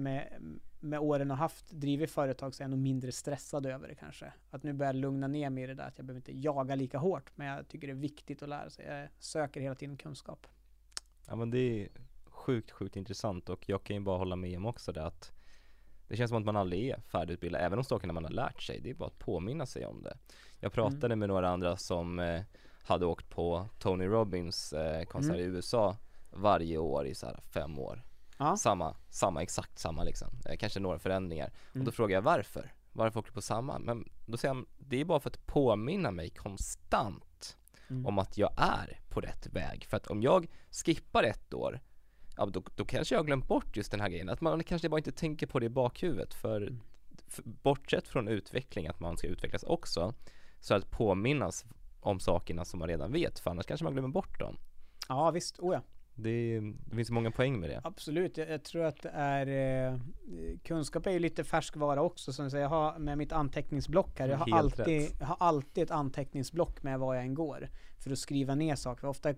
med åren har drivit företag, så är jag nog mindre stressad över det kanske. Att nu börjar jag lugna ner mig i det där, att jag behöver inte jaga lika hårt, men jag tycker det är viktigt att lära sig. Jag söker hela tiden kunskap. Ja, men det är sjukt intressant, och jag kan ju bara hålla med om också det, att det känns som att man aldrig är färdigutbildad, även de sakerna man har lärt sig. Det är bara att påminna sig om det. Jag pratade med några andra som hade åkt på Tony Robbins konsert i USA varje år i så här 5 år. Ah. Exakt samma liksom. Kanske några förändringar. Och då frågar jag varför. Varför åker du på samma? Men då säger han, det är bara för att påminna mig konstant om att jag är på rätt väg. För att om jag skippar 1 år, ja, då kanske jag har glömt bort just den här grejen. Att man kanske bara inte tänker på det i bakhuvudet. För bortsett från utveckling, att man ska utvecklas också, så att påminnas om sakerna som man redan vet. För annars kanske man glömmer bort dem. Ja, visst. Åja. Det finns många poäng med det. Absolut, jag tror att det är kunskap är ju lite färskvara också, som jag säger. Jag har med mitt anteckningsblock här. Jag har alltid ett anteckningsblock med vad jag än går, för att skriva ner saker. Ofta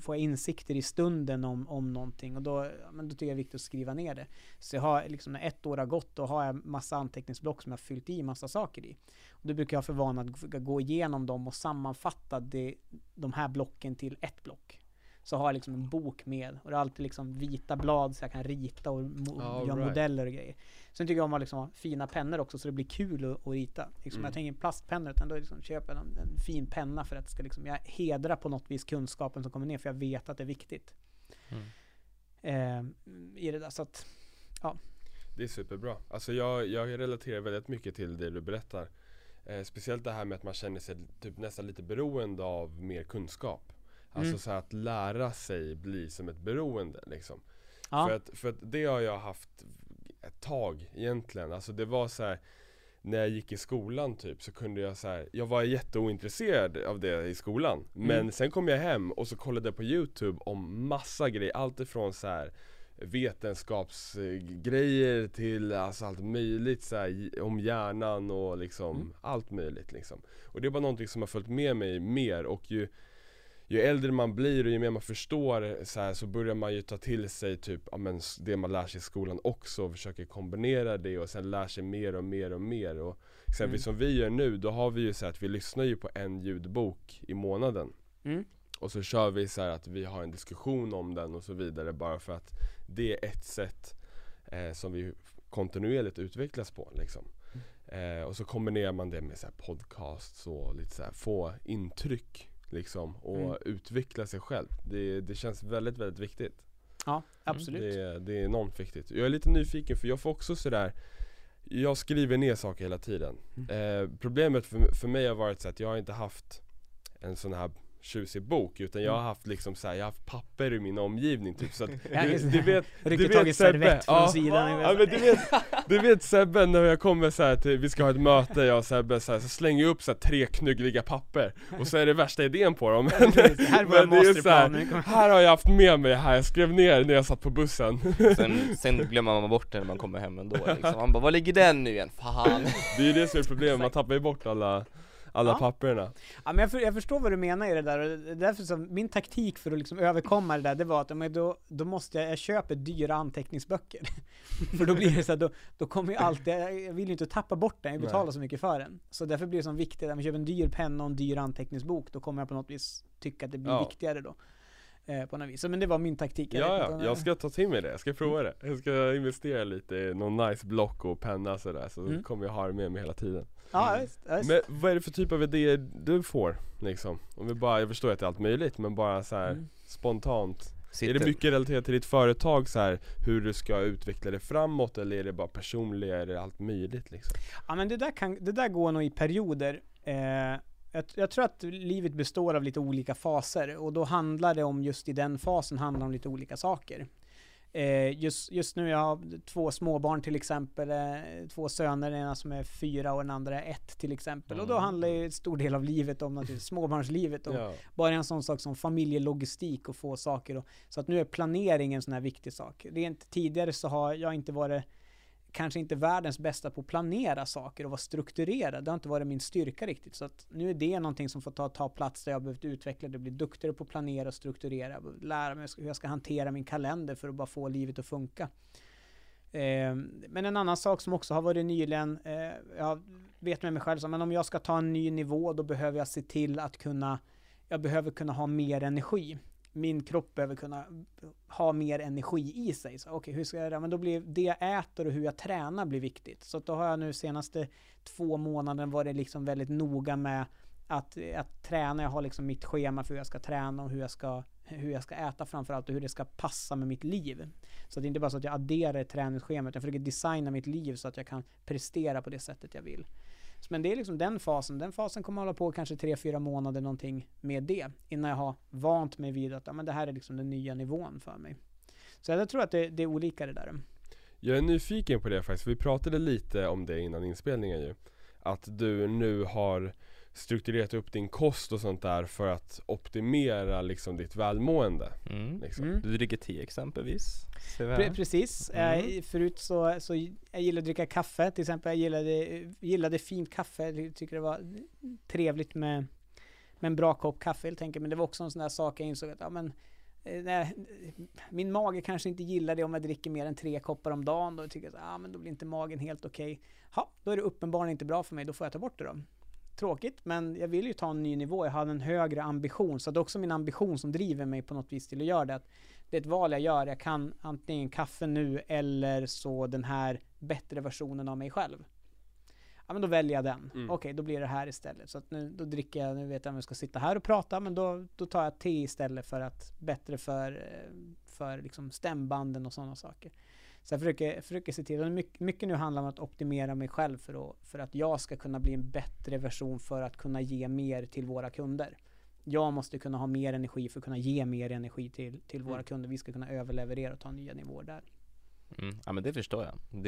får jag insikter i stunden om någonting, och då tycker jag det är viktigt att skriva ner det. Så jag har liksom, när 1 år har gått, då har jag massa anteckningsblock som jag har fyllt i massa saker i. Och då brukar jag för vana att gå igenom dem och sammanfatta de här blocken till ett block. Så har jag liksom en bok med, och det är alltid liksom vita blad så jag kan rita och göra modeller och grejer. Sen tycker jag om att liksom ha fina pennor också, så det blir kul att rita. Liksom, jag tänker en plastpenna, utan då liksom köper jag en fin penna, för att ska liksom, jag hedrar på något vis kunskapen som kommer ner, för jag vet att det är viktigt. I det där, så att, ja. Det är superbra. Alltså jag relaterar väldigt mycket till det du berättar. Speciellt det här med att man känner sig typ nästan lite beroende av mer kunskap. Alltså så att lära sig blir som ett beroende liksom. Ja. För att det har jag haft ett tag egentligen. Alltså det var så här, när jag gick i skolan typ, så kunde jag så här, jag var jätteointresserad av det i skolan. Men sen kom jag hem och så kollade jag på YouTube om massa grejer, allt ifrån så här vetenskapsgrejer till alltså allt möjligt så här, om hjärnan och liksom allt möjligt liksom. Och det är bara någonting som har följt med mig mer, och ju ju äldre man blir och ju mer man förstår så här, så börjar man ju ta till sig typ, ja, men det man lär sig i skolan också och försöker kombinera det och sen lär sig mer och mer och mer. Och exempelvis som vi gör nu, då har vi ju så här att vi lyssnar ju på en ljudbok i månaden. Mm. Och så kör vi så här att vi har en diskussion om den och så vidare, bara för att det är ett sätt som vi kontinuerligt utvecklas på liksom. Och så kombinerar man det med så här podcasts och lite så här få intryck liksom, och utveckla sig själv. Det känns väldigt, väldigt viktigt. Ja, absolut. Det är enormt viktigt. Jag är lite nyfiken, för jag får också så där, jag skriver ner saker hela tiden. Problemet för mig har varit så att jag har inte haft en sån här tjusig bok, utan jag har haft liksom så här, jag har haft papper i min omgivning typ, så att du vet Sebbe, du vet Sebbe, när jag kommer så här till, vi ska ha ett möte, jag och Sebbe så här, så slänger jag upp så här 3 knuggliga papper och så är det värsta idén på dem. Men här har jag haft med mig, här jag skrev ner när jag satt på bussen. Sen glömmer man bort det när man kommer hem ändå liksom. Man bara, var ligger den nu igen? Fan. Det är ju det som är problemet, man tappar ju bort alla papperna. Ja, men jag förstår vad du menar i det där, och därför så min taktik för att liksom överkomma det där, det var att men då måste jag köpa dyra anteckningsböcker. För då blir det så här, då kommer ju alltid, jag vill ju inte tappa bort den, jag betalar så mycket för den. Så därför blir det så viktigt att man köper en dyr penna och en dyr anteckningsbok, då kommer jag på något vis tycka att det blir viktigare då. På något vis. Så, men det var min taktik. Jag ska ta till mig det, jag ska prova det. Jag ska investera lite i någon nice block och penna sådär, så kommer jag ha det med mig hela tiden. Ja, just. Men vad är det för typ av idéer du får liksom? Om vi bara, jag förstår att det är allt möjligt, men bara så här spontant. Är det mycket relaterat till ditt företag så här, hur du ska utveckla det framåt, eller är det bara personliga, är det allt möjligt liksom? Ja, men det där går nog i perioder. Jag tror att livet består av lite olika faser, och då handlar det om, just i den fasen handlar om lite olika saker. Just nu, jag har 2 småbarn till exempel, 2 söner, den ena som är 4 och den andra är 1 till exempel. Och då handlar ju en stor del av livet om naturligtvis småbarnslivet och bara en sån sak som familjelogistik och få saker. Så att nu är planering en sån här viktig sak. Rent tidigare så har jag inte varit, kanske inte världens bästa på att planera saker och vara strukturerad. Det har inte varit min styrka riktigt. Så att nu är det någonting som får ta plats, där jag har behövt utveckla det, bli duktigare på att planera och strukturera. Lära mig hur jag ska hantera min kalender för att bara få livet att funka. Men en annan sak som också har varit nyligen, jag vet med mig själv, men om jag ska ta en ny nivå, då behöver jag se till att jag behöver kunna ha mer energi. Min kropp behöver kunna ha mer energi i sig. Så, okay, hur ska jag göra? Men då blir det jag äter och hur jag tränar blir viktigt. Så då har jag nu senaste 2 månader varit liksom väldigt noga med att träna. Jag har liksom mitt schema för hur jag ska träna och hur jag ska äta framförallt, och hur det ska passa med mitt liv. Så att det är inte bara så att jag adderar träningsschemat, utan jag försöker designa mitt liv så att jag kan prestera på det sättet jag vill. Men det är liksom den fasen. Den fasen kommer hålla på kanske 3-4 månader någonting med det, innan jag har vant mig vid att men det här är liksom den nya nivån för mig. Så jag tror att det är olika det där. Jag är nyfiken på det faktiskt. Vi pratade lite om det innan inspelningen ju. Att du nu har strukturerat upp din kost och sånt där för att optimera liksom ditt välmående. Liksom. Du dricker te exempelvis. Precis. Förut så jag gillade att dricka kaffe till exempel. Jag gillade fint kaffe. Jag tycker det var trevligt med en bra kopp kaffe helt enkelt. Men det var också en sån där sak jag insåg att min mage kanske inte gillar det om jag dricker mer än 3 koppar om dagen. Då tycker jag men då blir inte magen helt okej. Ja, då är det uppenbarligen inte bra för mig. Då får jag ta bort det då. Tråkigt, men jag vill ju ta en ny nivå. Jag hade en högre ambition, så det är också min ambition som driver mig på något vis till att göra det. Att det är ett val jag gör. Jag kan antingen kaffe nu eller så den här bättre versionen av mig själv. Ja, men då väljer jag den. Okej, då blir det här istället. Så att då dricker jag, nu vet jag om jag ska sitta här och prata, men då tar jag te istället för att bättre för liksom stämbanden och sådana saker. Så jag försöker se till, mycket nu handlar om att optimera mig själv för att jag ska kunna bli en bättre version, för att kunna ge mer till våra kunder. Jag måste kunna ha mer energi för att kunna ge mer energi till våra kunder. Vi ska kunna överleverera och ta nya nivåer där. Ja, men det förstår jag.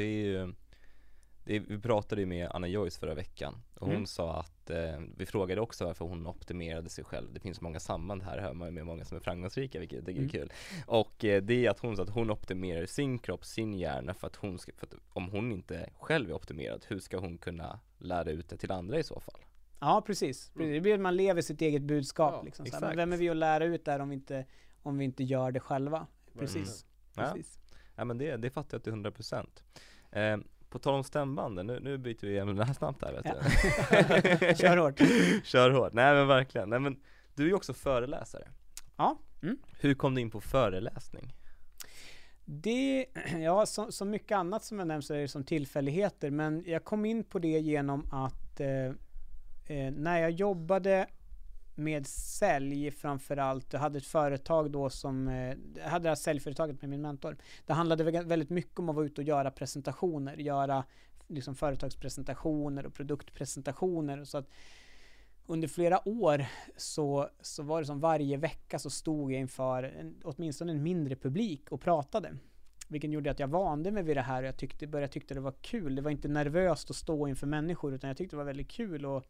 Vi pratade ju med Anna Joyce förra veckan, och hon sa att vi frågade också varför hon optimerade sig själv. Det finns många samband här, hör man ju, med många som är framgångsrika, vilket är kul. Och det är att hon sa att hon optimerar sin kropp, sin hjärna, för att om hon inte själv är optimerad, hur ska hon kunna lära ut det till andra i så fall? Ja, precis. Mm. Man lever sitt eget budskap. Ja, liksom. Men vem är vi att lära ut där om vi inte gör det själva? Precis. Mm. Precis. Ja. Ja, men det fattar jag till 100%. På tal om stämbanden, nu byter vi ämne snabbt här. Vet du? Kör hårt. Kör hårt. Nej, men verkligen. Nej, men du är ju också föreläsare. Ja. Mm. Hur kom du in på föreläsning? Det, ja, som mycket annat som jag nämnde så är det som tillfälligheter. Men jag kom in på det genom att när jag jobbade med sälj framförallt, jag hade ett företag då som hade det här säljföretaget med min mentor. Det handlade väldigt mycket om att vara ute och göra presentationer, göra liksom företagspresentationer och produktpresentationer. Så att under flera år så var det som varje vecka så stod jag inför åtminstone en mindre publik och pratade. Vilket gjorde att jag vande mig vid det här och jag började tycka det var kul. Det var inte nervöst att stå inför människor utan jag tyckte det var väldigt kul och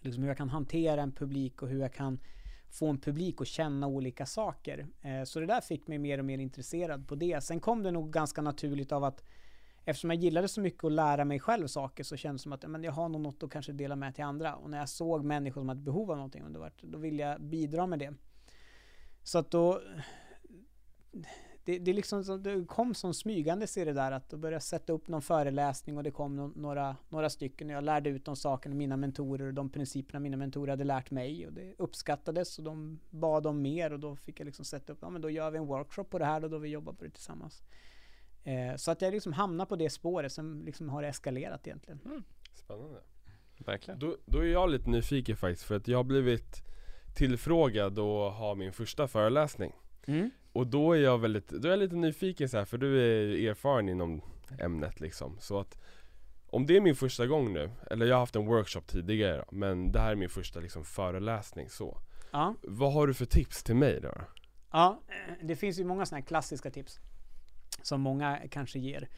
liksom hur jag kan hantera en publik och hur jag kan få en publik att känna olika saker. Så det där fick mig mer och mer intresserad på det. Sen kom det nog ganska naturligt av att eftersom jag gillade så mycket att lära mig själv saker så kändes det som att men jag har något att kanske dela med till andra. Och när jag såg människor som hade behov av någonting då ville jag bidra med det. Så att då det liksom det kom som smygande sig det där att då började jag sätta upp någon föreläsning och det kom några stycken och jag lärde ut de sakerna mina mentorer och de principerna mina mentorer hade lärt mig och det uppskattades och de bad om mer och då fick jag liksom sätta upp, ja men då gör vi en workshop på det här och då vi jobbar på det tillsammans. Så att jag liksom hamnar på det spåret som liksom har eskalerat egentligen. Mm. Spännande. Verkligen. Då är jag lite nyfiken faktiskt för att jag har blivit tillfrågad och har min första föreläsning. Mm. Och då är jag lite nyfiken så här, för du är ju erfaren inom ämnet liksom. Så att om det är min första gång nu, eller jag har haft en workshop tidigare, men det här är min första liksom föreläsning så. Ja. Vad har du för tips till mig då? Ja, det finns ju många såna här klassiska tips som många kanske ger.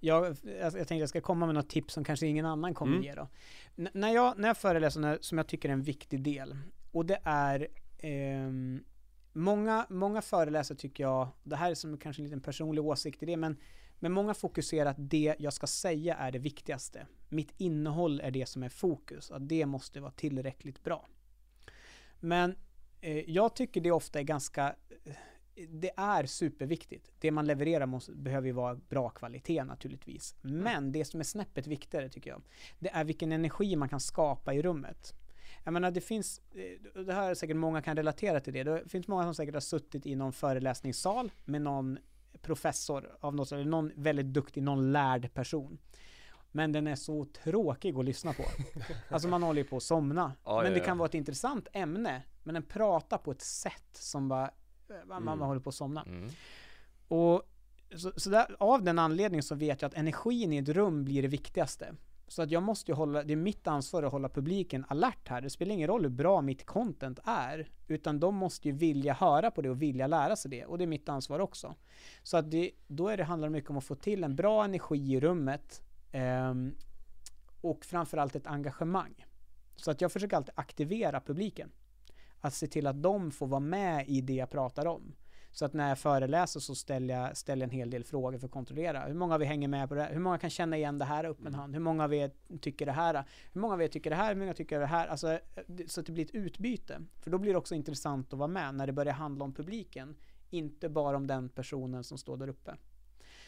Jag tänkte jag ska komma med något tips som kanske ingen annan kommer ge då. När jag föreläser som jag tycker är en viktig del och det är många föreläsare tycker jag, det här är som kanske en liten personlig åsikt i det, men många fokuserar att det jag ska säga är det viktigaste. Mitt innehåll är det som är fokus. Att det måste vara tillräckligt bra. Men jag tycker det ofta är ganska... Det är superviktigt. Det man levererar behöver ju vara bra kvalitet naturligtvis. Men det som är snäppet viktigare tycker jag, det är vilken energi man kan skapa i rummet. Jag menar, det finns, det här är säkert många kan relatera till det. Det finns många som säkert har suttit i någon föreläsningssal med någon professor av något, eller någon väldigt duktig, någon lärd person. Men den är så tråkig att lyssna på. Alltså man håller ju på att somna. Men det kan vara ett intressant ämne, men den pratar på ett sätt som bara man håller på att somna. Mm. Och så där, av den anledningen så vet jag att energin i ett rum blir det viktigaste. Så att jag måste ju hålla, det är mitt ansvar att hålla publiken alert här. Det spelar ingen roll hur bra mitt content är, utan de måste ju vilja höra på det och vilja lära sig det. Och det är mitt ansvar också. Så att då handlar det mycket om att få till en bra energi i rummet och framförallt ett engagemang. Så att jag försöker alltid aktivera publiken. Att se till att de får vara med i det jag pratar om. Så att när jag föreläser så ställer jag en hel del frågor för att kontrollera. Hur många av er hänger med på det här? Hur många kan känna igen det här upp med hand? Hur många av er tycker det här? Hur många av er tycker det här? Hur många tycker det här? Alltså, så att det blir ett utbyte. För då blir det också intressant att vara med när det börjar handla om publiken. Inte bara om den personen som står där uppe.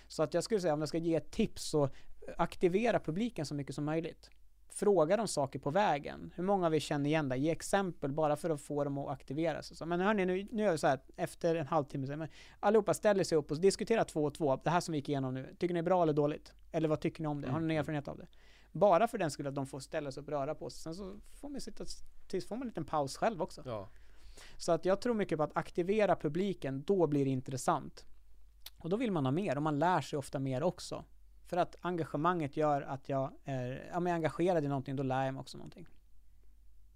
Så att jag skulle säga, om jag ska ge ett tips så aktivera publiken så mycket som möjligt. Fråga dem saker på vägen. Hur många av er känner igen det? Ge exempel bara för att få dem att aktivera sig. Så, men hörni, nu gör vi så här. Efter en halvtimme så, men allihopa ställer sig upp och diskuterar 2 och 2. Det här som vi gick igenom nu. Tycker ni är bra eller dåligt? Eller vad tycker ni om det? Har ni någon erfarenhet av det? Bara för den skulle att de får ställa sig upp och röra på sig. Sen så får man sitta tills får man en liten paus själv också. Ja. Så att jag tror mycket på att aktivera publiken. Då blir det intressant. Och då vill man ha mer. Och man lär sig ofta mer också. För att engagemanget gör att om jag är engagerad i någonting, då lär jag mig också någonting.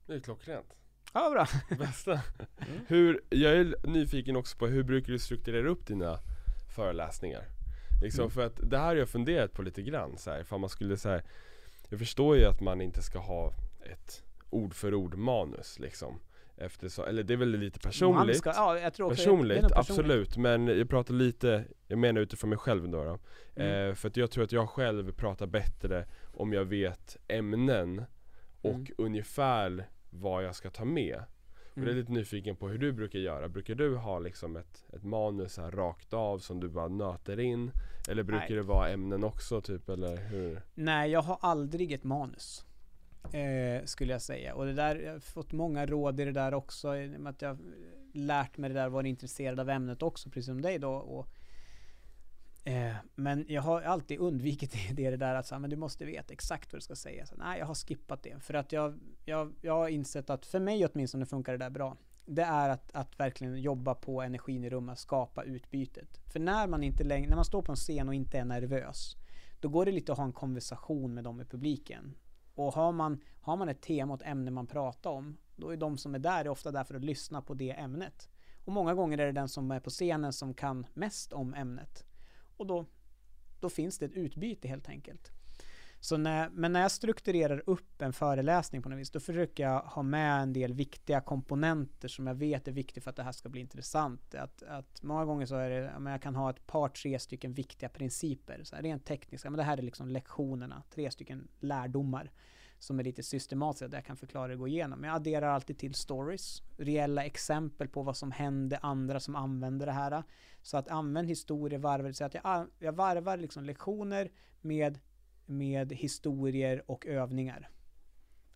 Det är klockrent. Ja, bra. Bästa. Mm. Jag är nyfiken också på hur brukar du strukturera upp dina föreläsningar? Liksom, för att det här har jag funderat på lite grann. Så här, för man skulle, så här, jag förstår ju att man inte ska ha ett ord-för-ord-manus. Liksom, eller det är väl lite personligt. Jag tror personligt, absolut. Men jag pratar lite, jag menar utifrån mig själv då. För att jag tror att jag själv pratar bättre om jag vet ämnen och ungefär vad jag ska ta med. Och jag är lite nyfiken på hur du brukar göra. Brukar du ha liksom ett manus här rakt av som du bara nöter in? Eller brukar det vara ämnen också typ, eller hur? Nej, jag har aldrig ett manus. Skulle jag säga. Och det där, jag har fått många råd i det där också. Att jag har lärt mig det där, var intresserad av ämnet också, precis som dig då. Men jag har alltid undvikit det där att säga, men du måste veta exakt vad du ska säga. Så, nej, jag har skippat det. För att jag har insett att för mig åtminstone funkar det där bra. Det är att verkligen jobba på energin i rummet, skapa utbytet. För när man står på en scen och inte är nervös, då går det lite att ha en konversation med dem i publiken. Och har man ett tema och ett ämne man pratar om, då är de som är där ofta där för att lyssna på det ämnet. Och många gånger är det den som är på scenen som kan mest om ämnet. Och då finns det ett utbyte helt enkelt. Så när jag strukturerar upp en föreläsning på något vis, då försöker jag ha med en del viktiga komponenter som jag vet är viktiga för att det här ska bli intressant. Att många gånger så är det, jag kan ha ett par, tre stycken viktiga principer. Så här, rent tekniska, men det här är liksom lektionerna, 3 stycken lärdomar som är lite systematiska där jag kan förklara och gå igenom. Jag adderar alltid till stories, reella exempel på vad som hände, andra som använder det här. Så att använd historier varvar, så att jag varvar liksom lektioner med historier och övningar.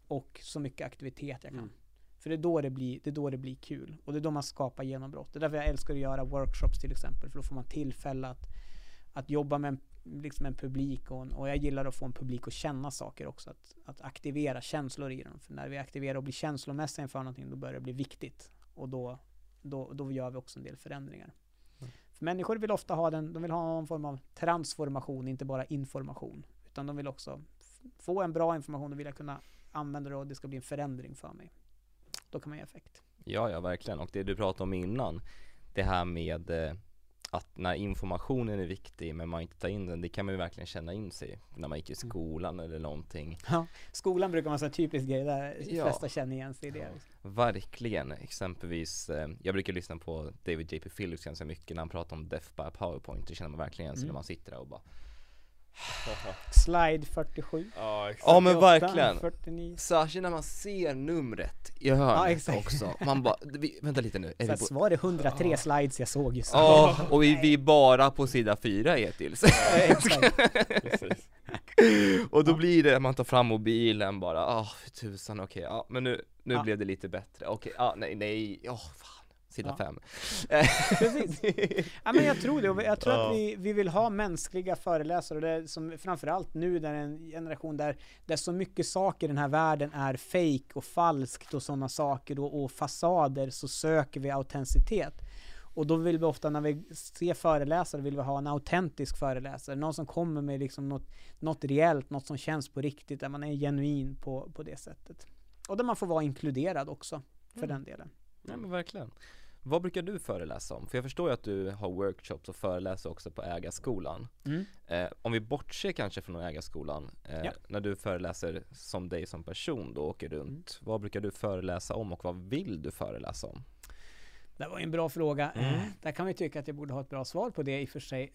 Och så mycket aktivitet jag kan. För det är då det blir kul. Och det är då man skapar genombrott. Det är därför jag älskar att göra workshops till exempel. För då får man tillfälle att jobba med en publik. Och jag gillar att få en publik att känna saker också. Att aktivera känslor i dem. För när vi aktiverar och blir känslomässiga inför någonting, då börjar det bli viktigt. Och då gör vi också en del förändringar. För människor vill ofta ha någon form av transformation, inte bara information. Utan de vill också få en bra information och vilja kunna använda det, och det ska bli en förändring för mig. Då kan man ge effekt. Ja, verkligen. Och det du pratade om innan, det här med att när informationen är viktig men man inte tar in den, det kan man ju verkligen känna in sig när man gick i skolan eller någonting. Ja, skolan brukar man säga typiskt grej där flesta känner igen sig i det. Ja, verkligen. Exempelvis, jag brukar lyssna på David J.P. Phillips ganska mycket när han pratar om Death by PowerPoint. Det känner man verkligen igen sig när man sitter där och bara slide 47. Ja, exakt. Ja, men verkligen. 49. Särskilt när man ser numret i hörnet också. Man bara, vänta lite nu. Var det 103 slides jag såg just nu? Ja, och vi bara på sida 4 är till. Ja, exakt. Precis. Och då blir det att man tar fram mobilen bara, tusan, okej. Ja, men nu blev det lite bättre. Okej, nej. Fan. Sida 5. Precis. Ja, men jag tror det. Jag tror att vi vill ha mänskliga föreläsare. Och det som framförallt nu, där en generation där så mycket saker i den här världen är fake och falskt och sådana saker och fasader, så söker vi autenticitet. Och då vill vi ofta, när vi ser föreläsare, vill vi ha en autentisk föreläsare. Någon som kommer med liksom något reellt, något som känns på riktigt, där man är genuin på det sättet. Och där man får vara inkluderad också för den delen. Nej, men verkligen. Vad brukar du föreläsa om? För jag förstår ju att du har workshops och föreläser också på Ägarskolan. Om vi bortser kanske från Ägarskolan, när du föreläser som dig som person då åker runt, vad brukar du föreläsa om och vad vill du föreläsa om? Det var en bra fråga. Där kan vi tycka att jag borde ha ett bra svar på det i och för sig.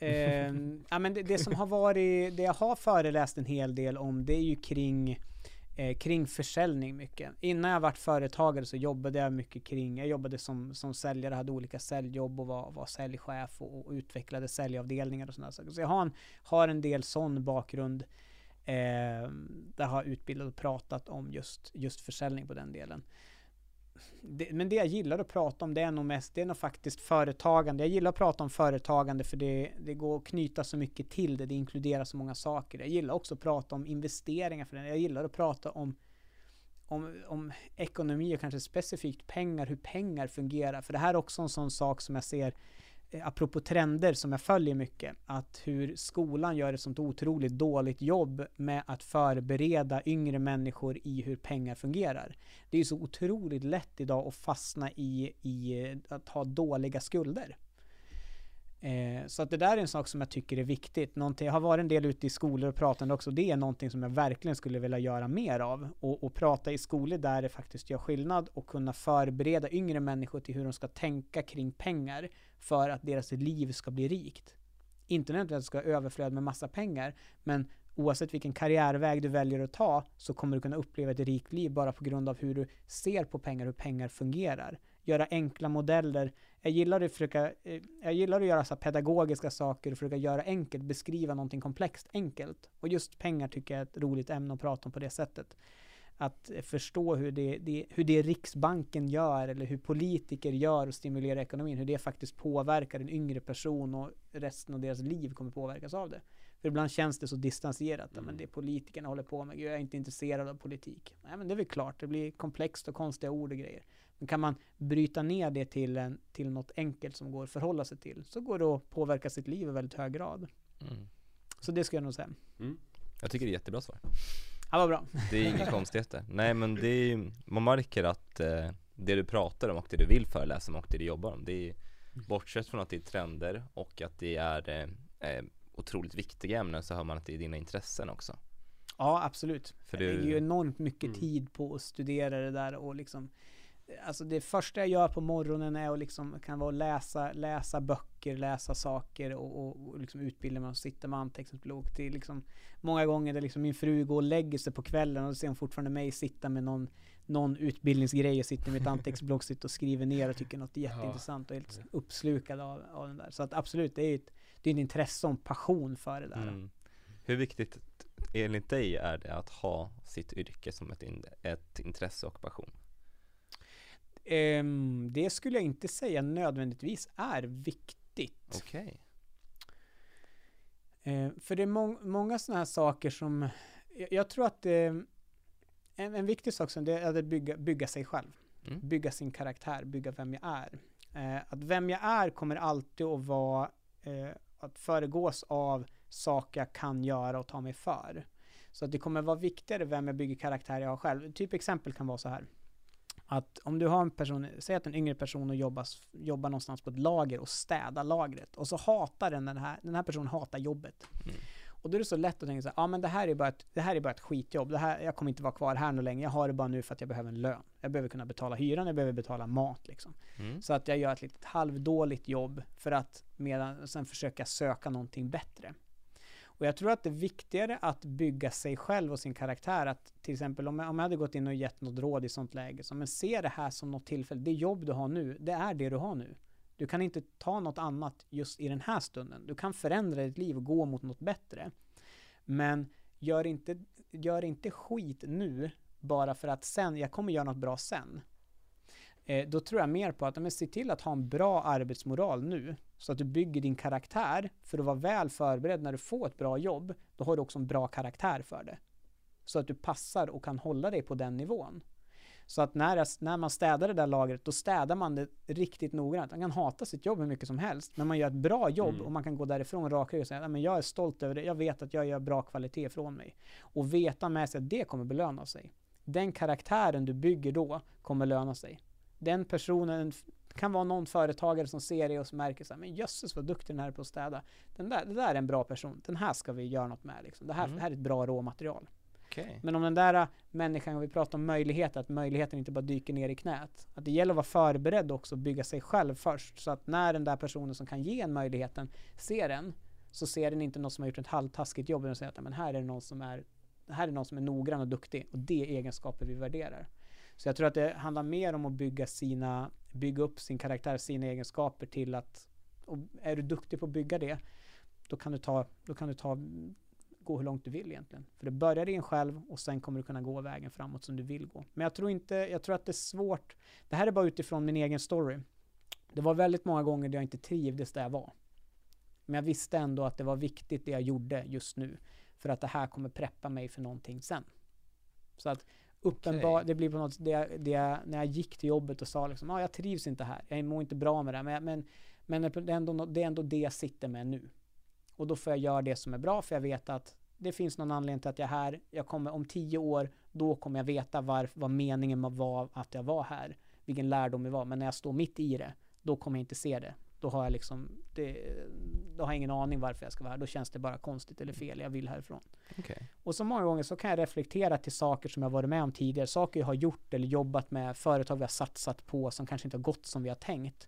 Men det som har varit, det jag har föreläst en hel del om, det är ju kring försäljning mycket. Innan jag var företagare så jobbade jag mycket jag jobbade som säljare, hade olika säljjobb och var säljchef och utvecklade säljavdelningar och sådana saker. Så jag har en del sån bakgrund där jag har utbildat och pratat om just försäljning på den delen. Men det jag gillar att prata om, det är nog mest, det är nog faktiskt företagande. Jag gillar att prata om företagande för det går att knyta så mycket till det inkluderar så många saker. Jag gillar också att prata om investeringar för det. Jag gillar att prata om ekonomi och kanske specifikt pengar, hur pengar fungerar. För det här är också en sån sak som jag ser, apropå trender som jag följer mycket, att hur skolan gör ett sånt otroligt dåligt jobb med att förbereda yngre människor i hur pengar fungerar. Det är ju så otroligt lätt idag att fastna i att ha dåliga skulder. Så att det där är en sak som jag tycker är viktigt. Jag har varit en del ute i skolor och pratat också. Det är någonting som jag verkligen skulle vilja göra mer av. Och prata i skolor där det faktiskt gör skillnad och kunna förbereda yngre människor till hur de ska tänka kring pengar för att deras liv ska bli rikt. Inte nödvändigtvis att de ska överflöda med massa pengar, men oavsett vilken karriärväg du väljer att ta så kommer du kunna uppleva ett rikt liv bara på grund av hur du ser på pengar och hur pengar fungerar. Göra enkla modeller. Jag gillar att göra så här pedagogiska saker och försöka göra enkelt, beskriva någonting komplext enkelt. Och just pengar tycker jag är ett roligt ämne att prata om på det sättet. Att förstå hur det Riksbanken gör eller hur politiker gör och stimulerar ekonomin, hur det faktiskt påverkar en yngre person och resten av deras liv kommer påverkas av det. För ibland känns det så distanserat. Men det politikerna håller på med, jag är inte intresserad av politik. Nej, men det är väl klart, det blir komplext och konstiga ord och grejer. Men kan man bryta ner det till något enkelt som går att förhålla sig till, så går det att påverka sitt liv i väldigt hög grad. Så det ska jag nog säga. Jag tycker det är jättebra svar. Ja, vad bra. Det är inget konstigheter. Nej, men det är, man märker att det du pratar om och det du vill föreläsa om och det du jobbar om, det är bortsett från att det är trender och att det är otroligt viktiga ämnen, så hör man att det är dina intressen också. Ja, absolut. För det är ju enormt mycket tid på att studera det där och liksom, alltså det första jag gör på morgonen är att liksom, kan vara läsa böcker, läsa saker och liksom utbilda mig och sitta med anteckningsblok till liksom, många gånger där liksom min fru går och lägger sig på kvällen och ser hon fortfarande mig sitta med någon utbildningsgrej och sitter med ett anteckningsblok, sitter och skriver ner och tycker något är jätteintressant och är helt uppslukad av den där. Så att absolut, det är ett intresse och en passion för det där. Hur viktigt enligt dig är det att ha sitt yrke som ett intresse och passion? Det skulle jag inte säga nödvändigtvis är viktigt. Okej. För det är många sådana här saker som jag tror att en viktig sak som det är att bygga sig själv. Bygga sin karaktär, bygga vem jag är. Att vem jag är kommer alltid att vara att föregås av saker jag kan göra och ta mig för. Så att det kommer vara viktigare vem jag bygger karaktär jag har själv. Typ exempel kan vara så här. Att om du har en person, säg att en yngre person och jobbar någonstans på ett lager och städar lagret. Och så hatar den här personen hatar jobbet. Och då är det så lätt att tänka så här, men det här är bara ett skitjobb. Det här, jag kommer inte vara kvar här någon längre. Jag har det bara nu för att jag behöver en lön. Jag behöver kunna betala hyran, jag behöver betala mat liksom. Så att jag gör ett litet halvdåligt jobb för att sen försöka söka någonting bättre. Och jag tror att det är viktigare att bygga sig själv och sin karaktär. Att till exempel om jag hade gått in och gett något råd i sånt läge. Så, men se det här som något tillfälle. Det jobb du har nu, det är det du har nu. Du kan inte ta något annat just i den här stunden. Du kan förändra ditt liv och gå mot något bättre. Men gör inte skit nu bara för att sen, jag kommer göra något bra sen. Då tror jag mer på att se till att ha en bra arbetsmoral nu. Så att du bygger din karaktär för att vara väl förberedd när du får ett bra jobb. Då har du också en bra karaktär för det. Så att du passar och kan hålla dig på den nivån. Så att när man städar det där lagret, då städar man det riktigt noggrant. Man kan hata sitt jobb hur mycket som helst. Men man gör ett bra jobb och man kan gå därifrån rakare och säga att jag är stolt över det. Jag vet att jag gör bra kvalitet från mig. Och veta med sig att det kommer belöna sig. Den karaktären du bygger då kommer löna sig. Den personen kan vara någon företagare som ser det och som märker så här, men jösses vad duktig den här är på att städa. Det där är en bra person. Den här ska vi göra något med. Liksom. Det här är ett bra råmaterial. Okay. Men om den där människan, vi pratar om möjligheter, att möjligheten inte bara dyker ner i knät. Att det gäller att vara förberedd också och bygga sig själv först. Så att när den där personen som kan ge en möjligheten ser den, så ser den inte någon som har gjort ett halvtaskigt jobb och säger att men här är någon som är noggrann och duktig. Och det är egenskaper vi värderar. Så jag tror att det handlar mer om att bygga upp sin karaktär, sina egenskaper till att, och är du duktig på att bygga det, gå hur långt du vill egentligen. För det börjar i en själv och sen kommer du kunna gå vägen framåt som du vill gå. Men jag tror att det är svårt. Det här är bara utifrån min egen story. Det var väldigt många gånger där jag inte trivdes där jag var. Men jag visste ändå att det var viktigt det jag gjorde just nu. För att det här kommer preppa mig för någonting sen. Så att det blir på något sätt när jag gick till jobbet och sa liksom, jag trivs inte här, jag mår inte bra med det här, men det är ändå det jag sitter med nu. Och då får jag göra det som är bra, för jag vet att det finns någon anledning till att jag är här. Jag kommer om 10 år, då kommer jag veta vad meningen var att jag var här, vilken lärdom det var. Men när jag står mitt i det, då kommer jag inte se det. Då har jag då har jag ingen aning varför jag ska vara här. Då känns det bara konstigt eller fel. Jag vill härifrån. Okay. Och så många gånger så kan jag reflektera till saker som jag varit med om tidigare. Saker jag har gjort eller jobbat med. Företag vi har satsat på som kanske inte har gått som vi har tänkt.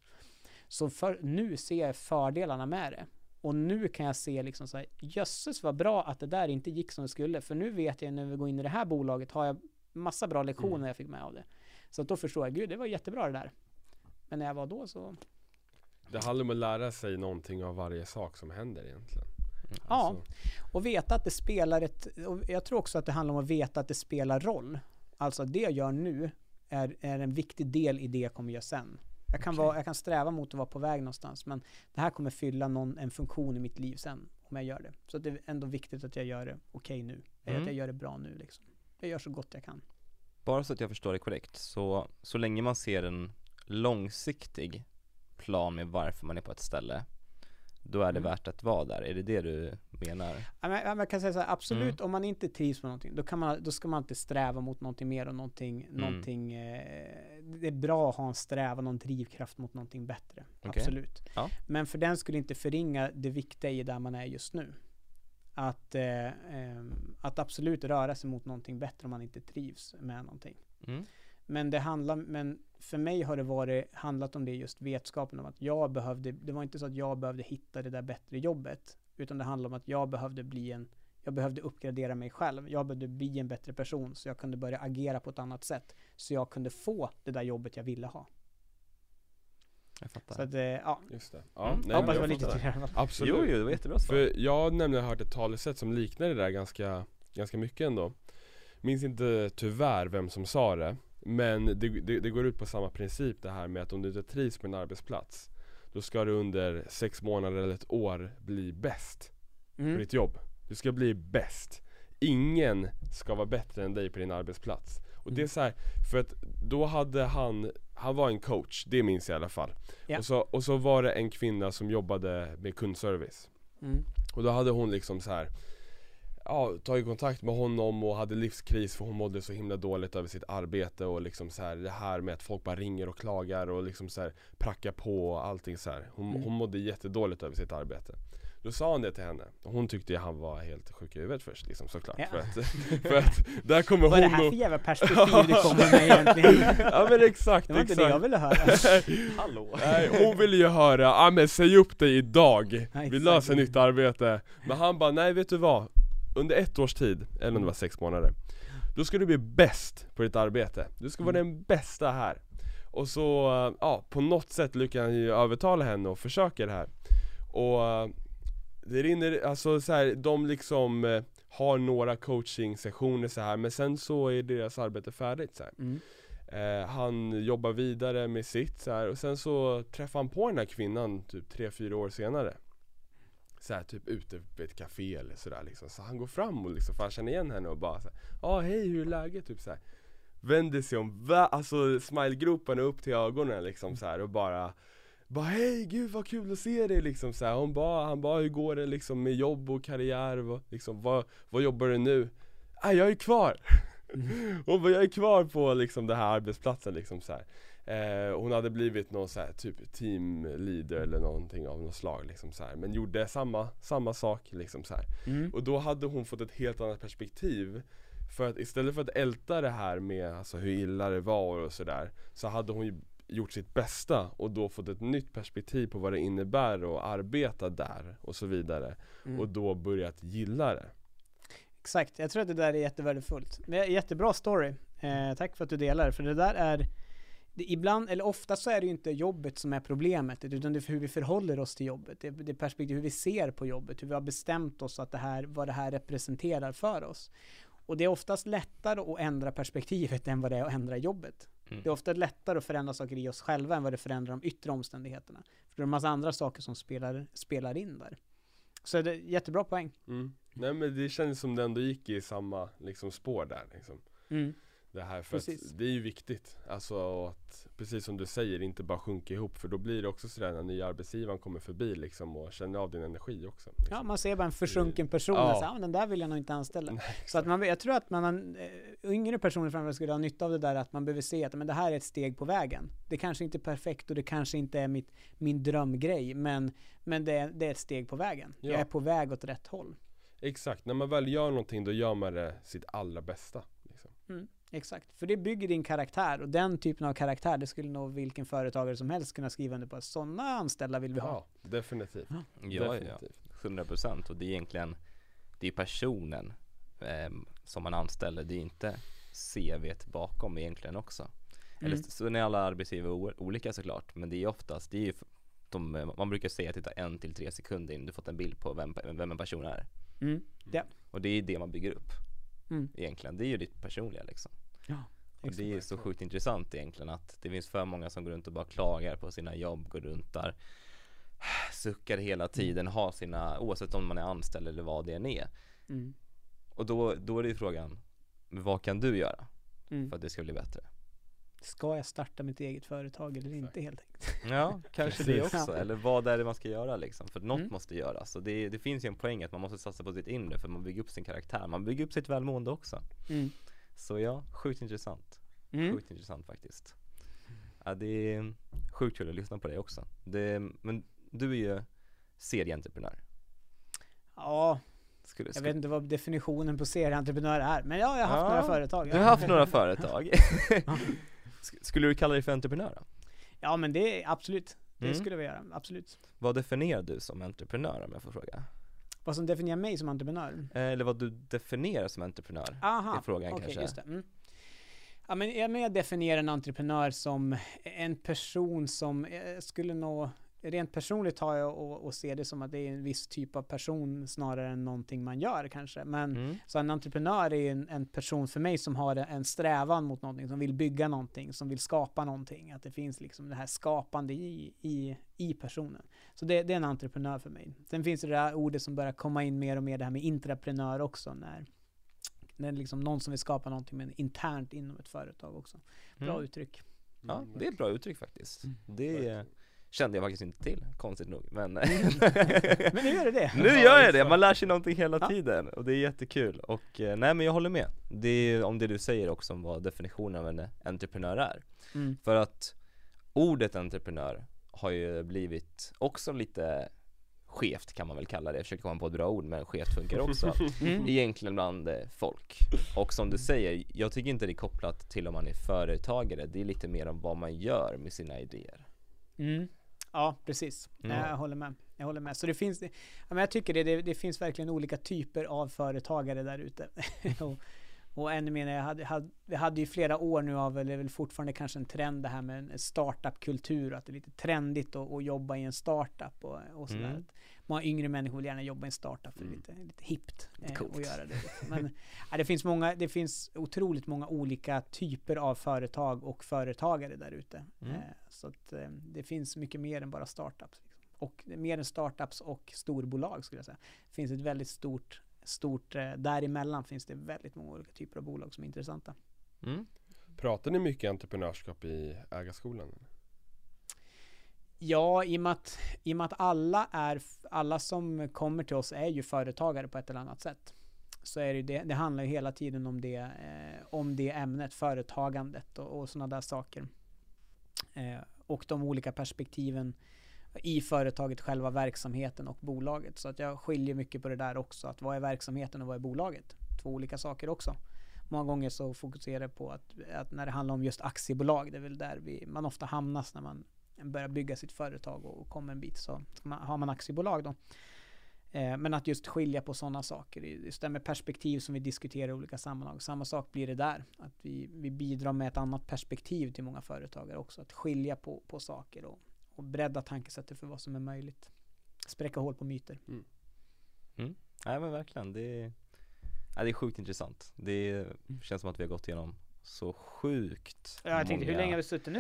Så nu ser jag fördelarna med det. Och nu kan jag se liksom så här, jösses vad bra att det där inte gick som det skulle. För nu vet jag, när vi går in i det här bolaget har jag massa bra lektioner jag fick med av det. Så att då förstår jag, gud det var jättebra det där. Men när jag var då så... Det handlar om att lära sig någonting av varje sak som händer egentligen. Alltså... Ja, och veta att det spelar ett... Och jag tror också att det handlar om att veta att det spelar roll. Alltså det jag gör nu är en viktig del i det jag kommer göra sen. Jag kan sträva mot att vara på väg någonstans, men det här kommer fylla en funktion i mitt liv sen om jag gör det. Så det är ändå viktigt att jag gör det okej nu. Att jag gör det bra nu liksom. Jag gör så gott jag kan. Bara så att jag förstår det korrekt, så länge man ser en långsiktig plan med varför man är på ett ställe, då är det värt att vara där. Är det det du menar? Jag kan säga så här, absolut, om man inte trivs med någonting, då ska man inte sträva mot någonting mer och någonting det är bra att ha en strävan och en drivkraft mot någonting bättre. Okay. Absolut. Ja. Men för den skulle inte förringa det viktiga i där man är just nu. Att absolut röra sig mot någonting bättre om man inte trivs med någonting. Men för mig har det handlat om det, just vetskapen om att det var inte så att jag behövde hitta det där bättre jobbet, utan det handlade om att jag behövde uppgradera mig själv. Jag behövde bli en bättre person så jag kunde börja agera på ett annat sätt, så jag kunde få det där jobbet jag ville ha. Jag fattar. Så att, ja. Just det. Ja, nej, jag hoppas det var lite tydligare. Absolut. Jo, det var jättebra. För jag nämligen hört ett talesätt som liknar det där ganska mycket ändå. Minns inte tyvärr vem som sa det. Men det går ut på samma princip, det här med att om du inte trivs på en arbetsplats, då ska du under 6 månader eller ett år bli bäst på ditt jobb. Du ska bli bäst. Ingen ska vara bättre än dig på din arbetsplats. Och det är så här, för att då hade han var en coach, det minns jag i alla fall. Yeah. Och så var det en kvinna som jobbade med kundservice. Och då hade hon liksom så här, tagit kontakt med honom och hade livskris, för hon mådde så himla dåligt över sitt arbete och liksom så här, det här med att folk bara ringer och klagar och liksom så här prackar på och allting så här. Hon mådde jättedåligt över sitt arbete. Då sa han det till henne. Hon tyckte att han var helt sjuk i huvudet först, liksom, såklart. Ja. För att där kommer hon... Vad är det här för jävla perspektiv det kommer med egentligen? Ja, men exakt. Det var inte det jag ville höra. Hallå. Nej, hon ville ju höra, men säg upp dig idag. Nej, vi löser nytt arbete. Men han bara, nej vet du vad? Under 1 års tid, eller om det var 6 månader, då ska du bli bäst på ditt arbete. Du ska vara den bästa här. Och så, på något sätt lyckas han ju övertala henne och försöka det här. Och... Det rinner, alltså så här, de liksom har några coaching-sessioner så här, men sen så är deras arbete färdigt så här. Han jobbar vidare med sitt så här, och sen så träffar han på den här kvinnan typ 3-4 år senare. Så här, typ ute på ett café eller så där liksom. Så han går fram och liksom känner igen henne och bara så här, hej, hur är läget typ så här. Vänder sig om, alltså smilegroparna upp till ögonen liksom så här, och bara hej, gud vad kul att se dig liksom så här. Han bara hur går det liksom med jobb och karriär, liksom vad jobbar du nu? Jag är kvar. Hon bara, jag är kvar på liksom det här arbetsplatsen liksom så här. Hon hade blivit någon så här typ team leader eller någonting av något slag liksom så här, men gjorde samma sak liksom så här. Och då hade hon fått ett helt annat perspektiv. För att istället för att älta det här med alltså hur illa det var och så där, så hade hon ju gjort sitt bästa och då fått ett nytt perspektiv på vad det innebär att arbeta där och så vidare. Och då börjat gilla det. Exakt, jag tror att det där är jättevärdefullt. Jättebra story. Tack för att du delar. För det där är ibland, eller ofta så är det ju inte jobbet som är problemet, utan det är hur vi förhåller oss till jobbet. Det är perspektiv, hur vi ser på jobbet, hur vi har bestämt oss att vad det här representerar för oss. Och det är oftast lättare att ändra perspektivet än vad det är att ändra jobbet. Det är ofta lättare att förändra saker i oss själva än vad det förändrar de yttre omständigheterna. För det är en massa andra saker som spelar in där. Så det är jättebra poäng. Nej, men det känns som det ändå gick i samma liksom spår där. Liksom. Det här, för att det är ju viktigt. Alltså att, precis som du säger, inte bara sjunka ihop. För då blir det också sådär när nya arbetsgivaren kommer förbi liksom, och känner av din energi också. Liksom. Ja, man ser bara en försjunken person. Ja. Så, den där vill jag nog inte anställa. Nej, så att jag tror att yngre personer framförallt skulle ha nytta av det där. Att man behöver se att det här är ett steg på vägen. Det kanske inte är perfekt och det kanske inte är min drömgrej. Men det är ett steg på vägen. Ja. Jag är på väg åt rätt håll. Exakt. När man väl gör någonting, då gör man det sitt allra bästa. Liksom. Exakt, för det bygger din karaktär, och den typen av karaktär, det skulle nog vilken företagare som helst kunna skriva under på. Sådana anställda vill vi ha. Ja, definitivt. Ja, definitivt. Ja, 100%. Och det är egentligen, det är personen som man anställer, det är inte CV:t bakom egentligen också. Mm. Eller så är alla arbetsgivare olika såklart, men det är oftast, det är ju man brukar säga att titta 1-3 sekunder innan du fått en bild på vem en person är. Mm. Ja. Och det är det man bygger upp. Mm. Egentligen, det är ju ditt personliga liksom. Ja, och det är så sjukt intressant egentligen att det finns för många som går runt och bara klagar på sina jobb, går runt där, suckar hela tiden, har sina, oavsett om man är anställd eller vad det än är. Mm. Och då är det ju frågan, vad kan du göra för att det ska bli bättre? Ska jag starta mitt eget företag eller inte helt enkelt? Ja, kanske det också. Eller vad är det man ska göra liksom? För något måste göras. Och det finns ju en poäng att man måste satsa på sitt inre, för man bygger upp sin karaktär. Man bygger upp sitt välmående också. Mm. Så ja, sjukt intressant. Sjukt intressant faktiskt. Ja, det är sjukt kul att lyssna på dig också. Men du är ju serieentreprenör. Ja, jag vet inte vad definitionen på serieentreprenör är. Men ja, jag har haft några företag. Du har haft några företag. Skulle du kalla dig för entreprenör då? Ja, men det är absolut. Det skulle vi göra, absolut. Vad definierar du som entreprenör, om jag får fråga? Vad som definierar mig som entreprenör? Eller vad du definierar som entreprenör? Aha, är frågan kanske. Just det. Mm. Ja, men jag definierar en entreprenör som en person som skulle nå... Rent personligt har jag och ser det som att det är en viss typ av person snarare än någonting man gör kanske. Men så en entreprenör är en person för mig som har en strävan mot någonting, som vill bygga någonting, som vill skapa någonting. Att det finns liksom det här skapande i personen. Så det är en entreprenör för mig. Sen finns det där ordet som börjar komma in mer och mer, det här med intraprenör också. När liksom någon som vill skapa någonting men internt inom ett företag också. Bra uttryck. Ja, det är ett bra uttryck faktiskt. Det är... Kände jag faktiskt inte till, konstigt nog. Men nu gör du det. Nu gör jag det, man lär sig någonting hela tiden. Och det är jättekul. Och nej, men jag håller med. Det är om det du säger också, om vad definitionen av en entreprenör är. För att ordet entreprenör har ju blivit också lite skevt, kan man väl kalla det. Jag försöker komma på ett bra ord, men skevt funkar också. Egentligen bland folk. Och som du säger, jag tycker inte det är kopplat till om man är företagare. Det är lite mer om vad man gör med sina idéer. Ja, precis. Jag håller med. Så det finns, jag tycker det finns verkligen olika typer av företagare där ute. och ännu mer, jag hade ju flera år nu av, eller väl fortfarande kanske en trend, det här med en startup-kultur, att det är lite trendigt att jobba i en startup och sådär. Många yngre människor vill gärna jobba i en startup, för det är lite hippt att göra det. Men det finns otroligt många olika typer av företag och företagare där ute. Så att, det finns mycket mer än bara startups. Och mer än startups och storbolag skulle jag säga. Det finns ett väldigt stort däremellan finns det väldigt många olika typer av bolag som är intressanta. Pratar ni mycket entreprenörskap i Ägarskolan? Ja, i och med att alla som kommer till oss är ju företagare på ett eller annat sätt. Så är det handlar ju hela tiden om det ämnet, företagandet och sådana där saker. Och de olika perspektiven i företaget, själva verksamheten och bolaget. Så att jag skiljer mycket på det där också. Att vad är verksamheten och vad är bolaget? Två olika saker också. Många gånger så fokuserar jag på att när det handlar om just aktiebolag, det är väl där man ofta hamnas när man börjar bygga sitt företag och kommer en bit, så har man aktiebolag då. Men att just skilja på sådana saker. Just det med perspektiv som vi diskuterar i olika sammanhang. Samma sak blir det där. Att vi bidrar med ett annat perspektiv till många företagare också. Att skilja på saker och bredda tankesättet för vad som är möjligt. Spräcka hål på myter. Nej, men verkligen. Det är sjukt intressant. Det känns som att vi har gått igenom så sjukt. Jag tänkte, hur länge har vi suttit nu?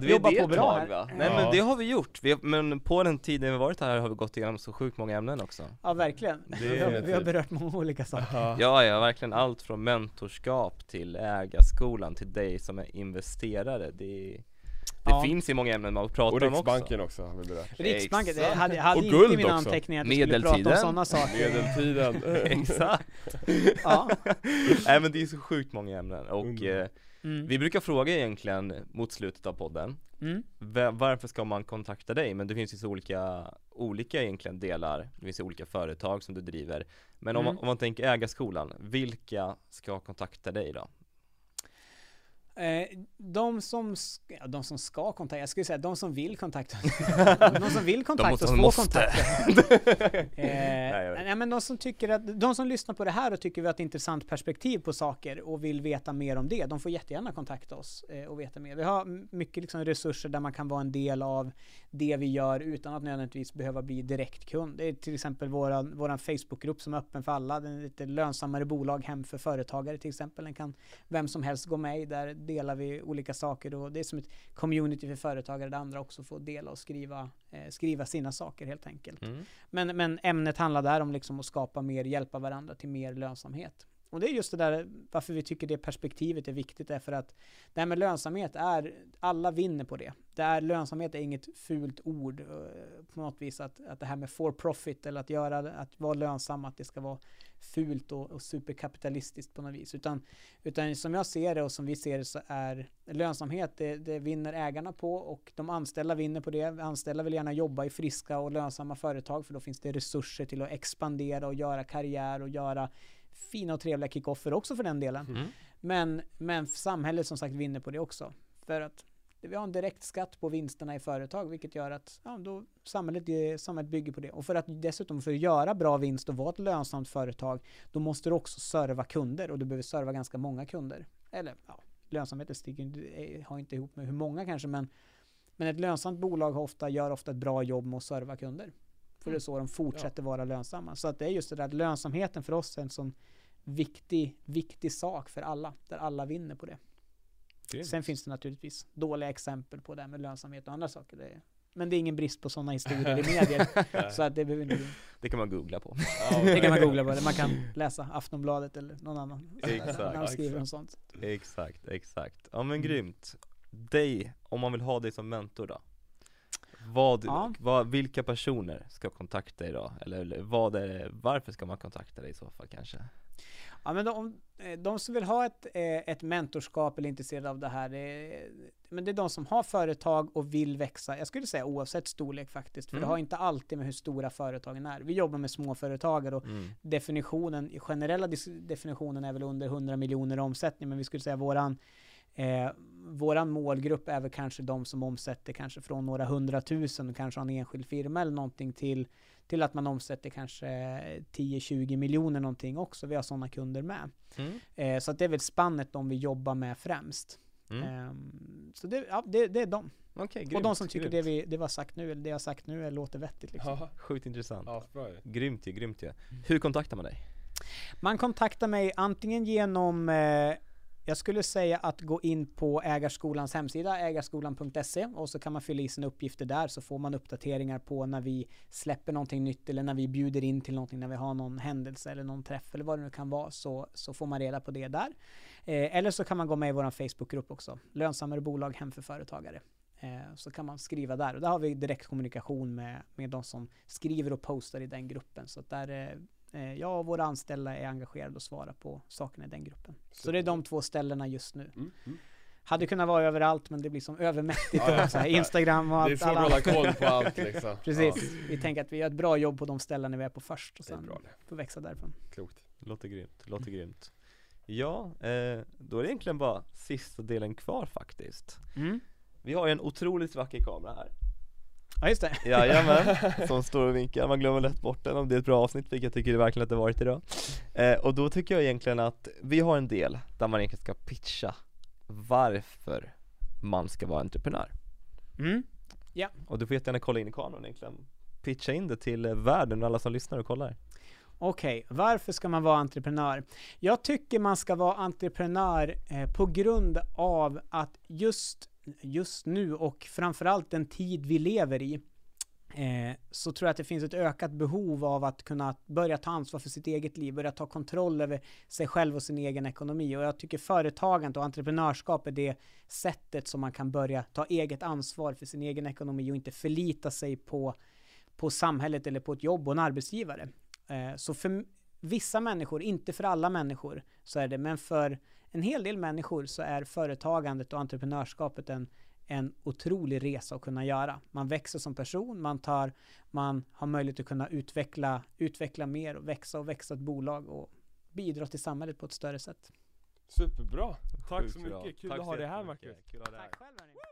Vi jobbar på bra här. Nej, men det har vi gjort. Men på den tiden vi varit här har vi gått igenom så sjukt många ämnen också. Ja, verkligen. Vi har berört många olika saker. Ja, verkligen. Allt från mentorskap till Ägarskolan till dig som är investerare. Det finns ju många ämnen man pratar om också. Och Riksbanken också har vi berört. Riksbanken, jag hade och inte i mina anteckningar att vi skulle prata om sådana saker. Medeltiden. Exakt. Nej, men det är så sjukt många ämnen. Och vi brukar fråga egentligen mot slutet av podden. Varför ska man kontakta dig? Men det finns ju så olika egentligen delar. Det finns ju olika företag som du driver. Men om man tänker Ägarskolan, vilka ska kontakta dig då? De som ska kontakta, jag skulle säga de som vill kontakta oss får kontakta. Nej, men de som lyssnar på det här och tycker vi har ett intressant perspektiv på saker och vill veta mer om det, de får jättegärna kontakta oss och veta mer. Vi har mycket liksom resurser där man kan vara en del av det vi gör utan att nödvändigtvis behöva bli direktkund. Det är till exempel våran Facebookgrupp som är öppen för alla. Den är lite lönsammare bolag, hem för företagare till exempel. Den kan vem som helst gå med i, där delar vi olika saker och det är som ett community för företagare där andra också får dela och skriva sina saker helt enkelt. Mm. Men ämnet handlar där om liksom att skapa mer, hjälpa varandra till mer lönsamhet. Och det är just det där varför vi tycker det perspektivet är viktigt, är för att det här med lönsamhet är, alla vinner på det. Där lönsamhet är inget fult ord på något vis, att det här med for profit eller att vara lönsam, att det ska vara fult och superkapitalistiskt på något vis. Utan som jag ser det och som vi ser det så är lönsamhet, det vinner ägarna på och de anställda vinner på det. Anställda vill gärna jobba i friska och lönsamma företag, för då finns det resurser till att expandera och göra karriär och göra fina och trevliga kickoffer också för den delen. Mm. Men samhället som sagt vinner på det också. För att vi har en direkt skatt på vinsterna i företag, vilket gör att då samhället bygger på det. Och för att göra bra vinst och vara ett lönsamt företag, då måste du också serva kunder, och du behöver serva ganska många kunder. Eller lönsamheten har inte ihop med hur många kanske, men ett lönsamt bolag gör ofta ett bra jobb med att serva kunder. För det är så de fortsätter vara lönsamma. Så att det är just det där att lönsamheten för oss är en sån viktig sak för alla, där alla vinner på det. Okay. Sen finns det naturligtvis dåliga exempel på det här med lönsamhet och andra saker. Men det är ingen brist på sådana historier i medier. Så att det behöver inte bli. Det kan man googla på. Det kan man googla på. Man kan läsa Aftonbladet eller någon annan. Exakt. När de skriver om sånt. Exakt. Ja, men grymt. Dig, om man vill ha dig som mentor då? Vilka personer ska kontakta dig då? Eller varför ska man kontakta dig i så fall kanske? Ja, men de som vill ha ett mentorskap eller är intresserade av det här, men det är de som har företag och vill växa. Jag skulle säga oavsett storlek faktiskt, för det har inte alltid med hur stora företagen är. Vi jobbar med småföretagare och generella definitionen är väl under 100 miljoner omsättning, men vi skulle säga våran målgrupp är väl kanske de som omsätter kanske från några 100 000 och kanske har en enskild firma eller någonting till att man omsätter kanske 10-20 miljoner någonting också. Vi har sådana kunder med. Så att det är väl spannet de vi jobbar med främst. Så det är de. Okay, grymt, och de som tycker det jag sagt nu låter vettigt. Liksom. Ja, sjukt intressant. Ja, bra. Grymt. Hur kontaktar man dig? Man kontaktar mig antingen genom... jag skulle säga att gå in på Ägarskolans hemsida, ägarskolan.se, och så kan man fylla i sina uppgifter där, så får man uppdateringar på när vi släpper någonting nytt eller när vi bjuder in till någonting, när vi har någon händelse eller någon träff eller vad det nu kan vara, så får man reda på det där. Eller så kan man gå med i vår Facebookgrupp också, lönsammare bolag, hem för företagare. Så kan man skriva där, och där har vi direkt kommunikation med de som skriver och postar i den gruppen, så att där jag och våra anställda är engagerade och svarar på sakerna i den gruppen. Så det är de två ställena just nu. Hade kunnat vara överallt, men det blir som övermäktigt. Så här, Instagram och allt. Vi får hålla koll på allt liksom. Precis. Vi tänker att vi gör ett bra jobb på de ställen vi är på först, och sen får växa därifrån. Klokt. Låter grymt. Ja, då är det egentligen bara sista delen kvar faktiskt. Vi har ju en otroligt vacker kamera här. Ja, just det. Jajamän, som står och vinkar. Man glömmer lätt bort den om det är ett bra avsnitt, vilket jag tycker det verkligen att det varit idag. Och då tycker jag egentligen att vi har en del där man egentligen ska pitcha varför man ska vara entreprenör. Ja. Och du får jättegärna kolla in i kameran egentligen. Pitcha in det till världen och alla som lyssnar och kollar. Okej, varför ska man vara entreprenör? Jag tycker man ska vara entreprenör på grund av att just nu och framförallt den tid vi lever i, så tror jag att det finns ett ökat behov av att kunna börja ta ansvar för sitt eget liv, börja ta kontroll över sig själv och sin egen ekonomi. Och jag tycker företagandet och entreprenörskap är det sättet som man kan börja ta eget ansvar för sin egen ekonomi och inte förlita sig på samhället eller på ett jobb och en arbetsgivare. Så för vissa människor, inte för alla människor så är det, men för en hel del människor så är företagandet och entreprenörskapet en otrolig resa att kunna göra. Man växer som person, man har möjlighet att kunna utveckla mer och växa ett bolag och bidra till samhället på ett större sätt. Superbra. Tack så mycket. Kul att ha det här, Markus. Tack själv.